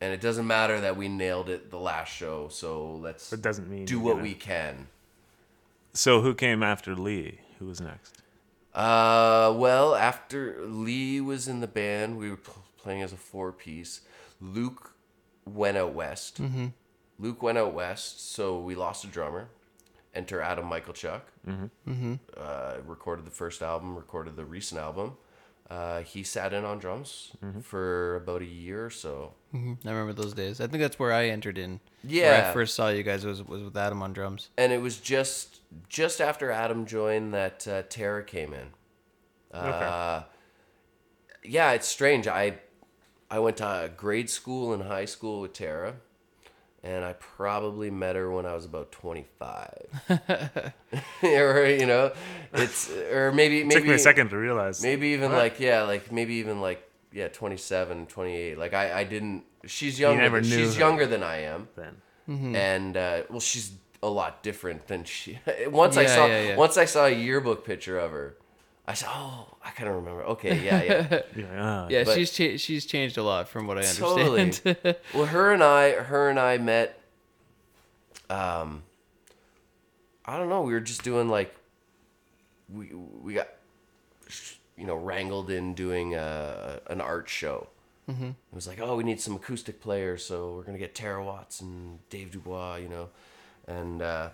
And it doesn't matter that we nailed it the last show, so let's it doesn't mean, do what know. we can. So who came after Lee? Who was next? Uh, well, after Lee was in the band, we were pl- playing as a four-piece. Luke went out west. Mm-hmm. Luke went out west, so we lost a drummer. Enter Adam Michaelchuk. Mm-hmm. Mm-hmm. Uh, recorded the first album, recorded the recent album. Uh, he sat in on drums mm-hmm. for about a year or so. Mm-hmm. I remember those days. I think that's where I entered in. Yeah. Where I first saw you guys was, was with Adam on drums. And it was just just after Adam joined that uh, Tara came in. Uh, okay. Yeah, it's strange. I, I went to grade school and high school with Tara. And I probably met her when I was about twenty-five. Or, you know, it's, or maybe, maybe. It took me a second to realize. Maybe even what? like, yeah, like, maybe even like, yeah, twenty-seven, twenty-eight. Like, I, I didn't, she's younger. You never knew she's her. younger than I am. Then. Mm-hmm. And, uh, well, she's a lot different than she, once yeah, I saw, yeah, yeah. once I saw a yearbook picture of her, I said, oh, I kind of remember. Okay, yeah, yeah. yeah, uh, yeah she's cha- she's changed a lot from what I understand. Totally. Well, her and I, her and I met, um, I don't know, we were just doing like, we we got, you know, wrangled in doing a, an art show. Mm-hmm. It was like, oh, we need some acoustic players, so we're going to get Tara Watts and Dave Dubois, you know, and uh,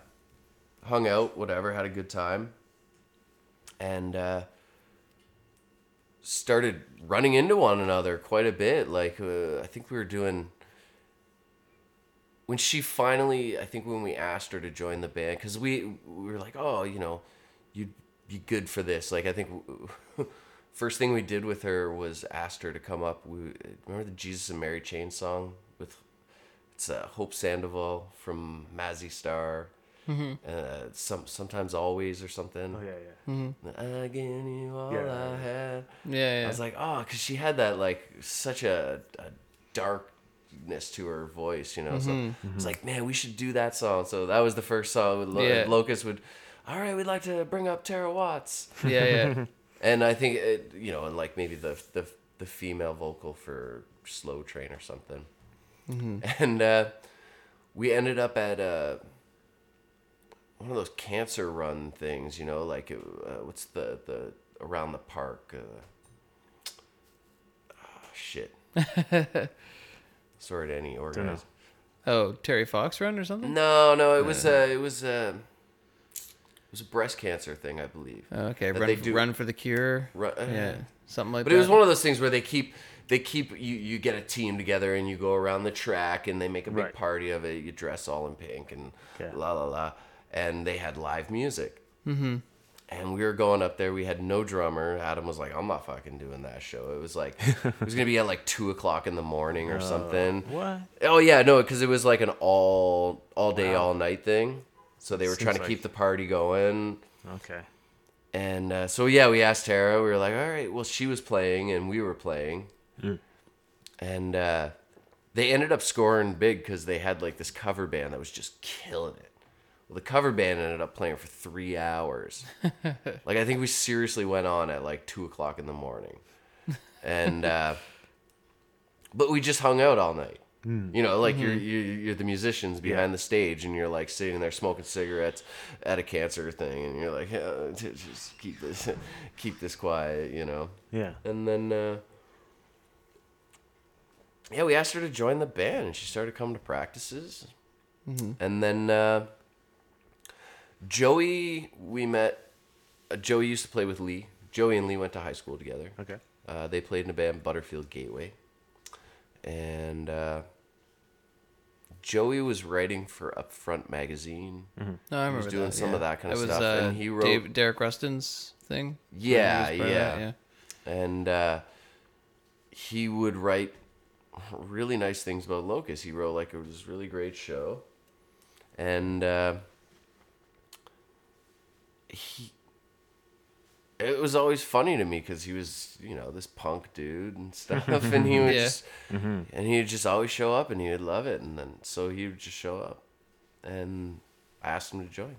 hung out, whatever, had a good time. And uh, started running into one another quite a bit. Like, uh, I think we were doing... When she finally... I think when we asked her to join the band... Because we, we were like, oh, you know, you'd be good for this. Like, I think... First thing we did with her was asked her to come up. We remember the Jesus and Mary Chain song? with It's uh, Hope Sandoval from Mazzy Star... Mm-hmm. Uh, some sometimes always or something. Oh yeah, yeah. Mm-hmm. I give you all yeah. I had. Yeah, yeah. I was like, oh, because she had that like such a, a darkness to her voice, you know. Mm-hmm. So mm-hmm. I was like, man, we should do that song. So that was the first song. With Lo- yeah. Locust would, all right, we'd like to bring up Tara Watts. Yeah, yeah. And I think it, you know, and like maybe the the the female vocal for Slow Train or something. Mm-hmm. And uh, we ended up at. Uh, One of those cancer run things, you know, like it, uh, what's the, the around the park? Uh, shit. Sorry to any organized. Oh, Terry Fox run or something? No, no, it was uh, it was uh, it was a breast cancer thing, I believe. Oh, okay, run, they do, run for the cure. Run, uh, yeah, something like but that. But it was one of those things where they keep they keep you, you get a team together and you go around the track and they make a big right. party of it. You dress all in pink and okay. la la la, and they had live music. Mm-hmm. And we were going up there. We had no drummer. Adam was like, I'm not fucking doing that show. It was like, it was going to be at like two o'clock in the morning or uh, something. What? Oh, yeah. No, because it was like an all all day, wow. all night thing. So they were Seems trying to like... keep the party going. Okay. And uh, so, yeah, we asked Tara. We were like, all right, well, she was playing and we were playing. Mm. And uh, they ended up scoring big because they had like this cover band that was just killing it. The cover band ended up playing for three hours. Like, I think we seriously went on at like two o'clock in the morning. And, uh, but we just hung out all night. Mm. You know, like mm-hmm. you're, you're, you're the musicians behind yeah. the stage and you're like sitting there smoking cigarettes at a cancer thing. And you're like, oh, just keep this, keep this quiet, you know? Yeah. And then, uh, yeah, we asked her to join the band and she started coming to practices. Mm-hmm. And then, uh, Joey, we met. Uh, Joey used to play with Lee. Joey and Lee went to high school together. Okay. Uh, they played in a band, Butterfield Gateway. And uh, Joey was writing for Upfront magazine. Mm-hmm. No, I remember he was doing that, some yeah. of that kind of was, stuff. Uh, and he wrote Dave, Derek Rustin's thing. Yeah, yeah. That, yeah. And uh, he would write really nice things about Locust. He wrote like it was this really great show, and. Uh, He, it was always funny to me because he was, you know, this punk dude and stuff, and he would, yeah. just, mm-hmm. and he would just always show up, and he would love it, and then so he would just show up, and I asked him to join,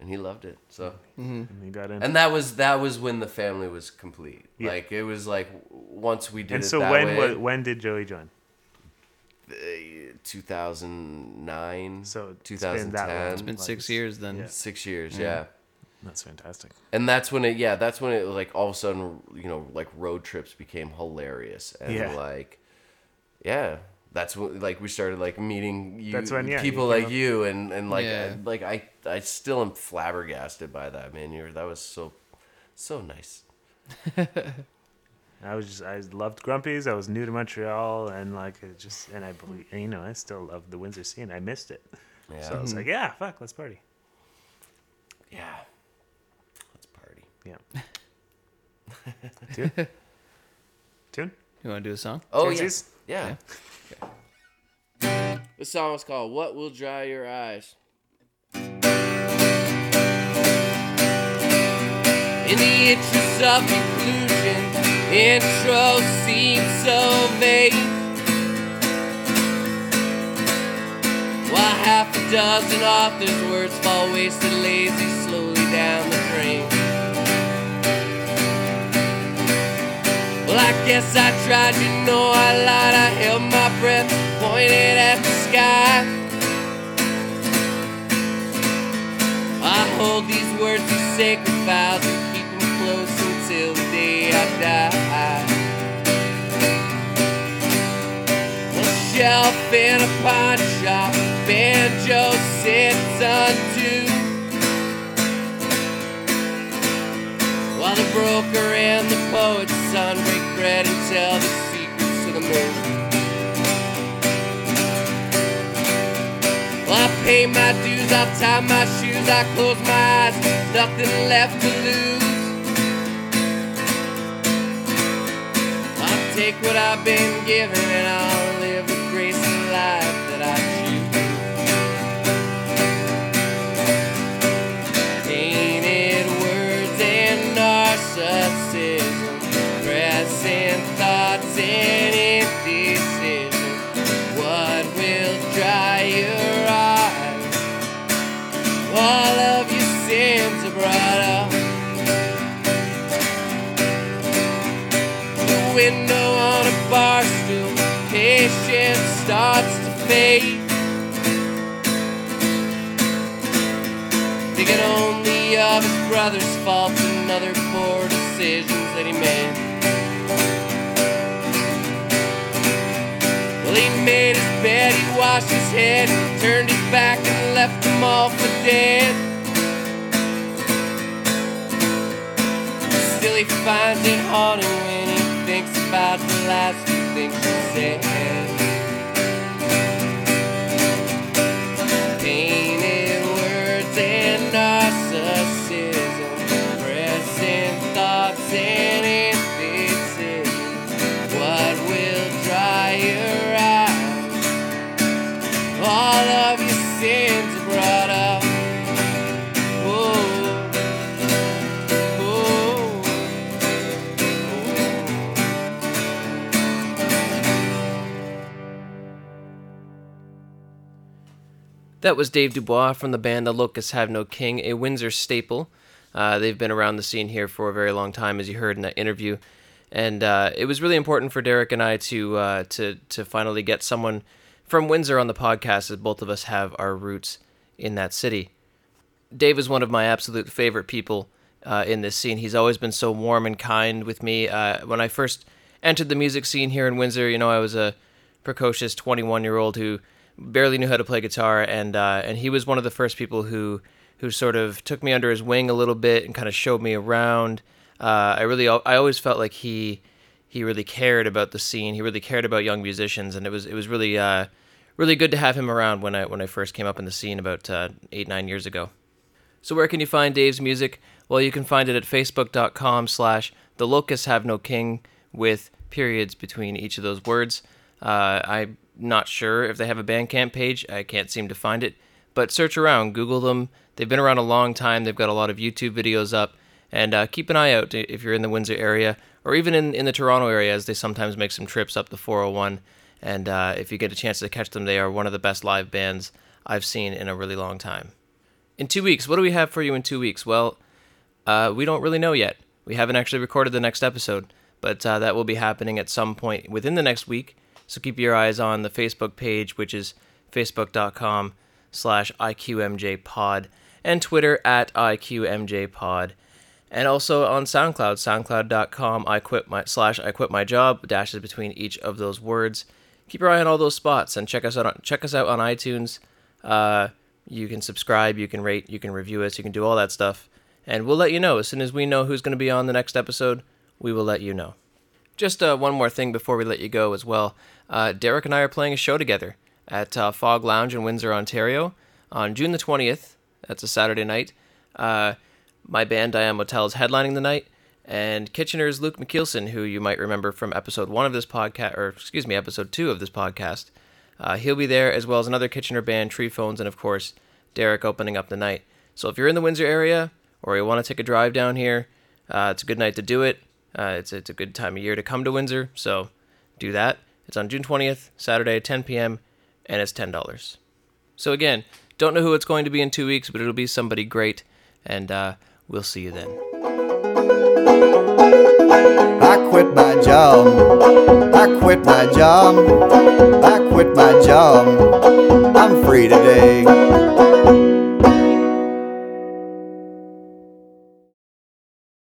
and he loved it, so mm-hmm. and he got in, and that was that was when the family was complete, yeah. like it was like once we did, and it so that when way, was, when did Joey join? two thousand nine, so two thousand ten. It's been, that it's been six years then. Yeah. Six years, mm-hmm. yeah. That's fantastic. And that's when it, yeah, that's when it, like, all of a sudden, you know, like, road trips became hilarious. And, yeah. like, yeah, that's when, like, we started, like, meeting you, that's when, yeah, people you like know. You. And, and like, yeah. I, like I, I still am flabbergasted by that, man. You're, that was so, so nice. I was just, I loved Grumpy's. I was new to Montreal. And, like, it just, and I believe, you know, I still love the Windsor scene. I missed it. Yeah. So I was like, yeah, fuck, let's party. Yeah. Yeah. Tune? Tune? You want to do a song? Oh, yes. Yeah. yeah. Okay. This song is called What Will Dry Your Eyes. In the interest of conclusion, intro seems so vague. While half a dozen authors' words fall wasted, lazy, slowly down the drain. Well, I guess I tried, you know I lied. I held my breath, pointed at the sky. I hold these words as sacred vows and keep them close until the day I die. A shelf in a pawn shop, banjo sits unto. While the broker and the poet's son break bread and tell the secrets of the moon. Well, I pay my dues, I tie my shoes, I close my eyes, nothing left to lose. I'll take what I've been given and I'll live the grace of life that I choose. Painted words and narcissism, pressing thoughts and indecision. What will dry your eyes? All of your sins are brought up. The window on a bar stool, patience starts to fade. Thinking only of his brother's faults and other poor decisions that he made. made his bed, he washed his head, turned his back and left them all for dead. Still he finds it haunting when he thinks about the last few things she said. Painted words and narcissism, present thoughts and all of your sins are brought up. Oh, oh, oh. That was Dave Dubois from the band The Locusts Have No King, a Windsor staple. Uh, they've been around the scene here for a very long time, as you heard in that interview. And uh, it was really important for Derek and I to uh, to to finally get someone from Windsor on the podcast, as both of us have our roots in that city. Dave is one of my absolute favorite people uh, in this scene. He's always been so warm and kind with me. Uh, when I first entered the music scene here in Windsor, you know, I was a precocious twenty-one-year-old who barely knew how to play guitar, and uh, and he was one of the first people who, who sort of took me under his wing a little bit and kind of showed me around. Uh, I really, I always felt like he... He really cared about the scene. He really cared about young musicians, and it was it was really uh, really good to have him around when I when I first came up in the scene about uh, eight nine years ago. So where can you find Dave's music? Well, you can find it at facebook dot com slash the locusts have no king with periods between each of those words. Uh, I'm not sure if they have a Bandcamp page. I can't seem to find it, but search around, Google them. They've been around a long time. They've got a lot of YouTube videos up, and uh, keep an eye out if you're in the Windsor area. Or even in, in the Toronto area, as they sometimes make some trips up the four oh one. And uh, if you get a chance to catch them, they are one of the best live bands I've seen in a really long time. In two weeks, what do we have for you in two weeks? Well, uh, we don't really know yet. We haven't actually recorded the next episode, but uh, that will be happening at some point within the next week. So keep your eyes on the Facebook page, which is facebook dot com slash I Q M J pod, and Twitter at I Q M J pod. And also on SoundCloud, soundcloud dot com, I quit my, slash I quit my job, dashes between each of those words. Keep your eye on all those spots and check us out on, check us out on iTunes. Uh, you can subscribe, you can rate, you can review us, you can do all that stuff. And we'll let you know. As soon as we know who's going to be on the next episode, we will let you know. Just uh, one more thing before we let you go as well. Uh, Derek and I are playing a show together at uh, Fog Lounge in Windsor, Ontario on June the twentieth. That's a Saturday night. Uh... My band, I Am Motel, is headlining the night, and Kitchener's Luke McKeelson, who you might remember from episode one of this podcast, or excuse me, episode two of this podcast, uh, he'll be there, as well as another Kitchener band, Tree Phones, and of course, Derek opening up the night. So if you're in the Windsor area, or you want to take a drive down here, uh, it's a good night to do it. Uh, it's, it's a good time of year to come to Windsor, so do that. It's on June twentieth, Saturday, ten p.m., and it's ten dollars. So again, don't know who it's going to be in two weeks, but it'll be somebody great, and... uh we'll see you then. I quit my job. I quit my job. I quit my job. I'm free today.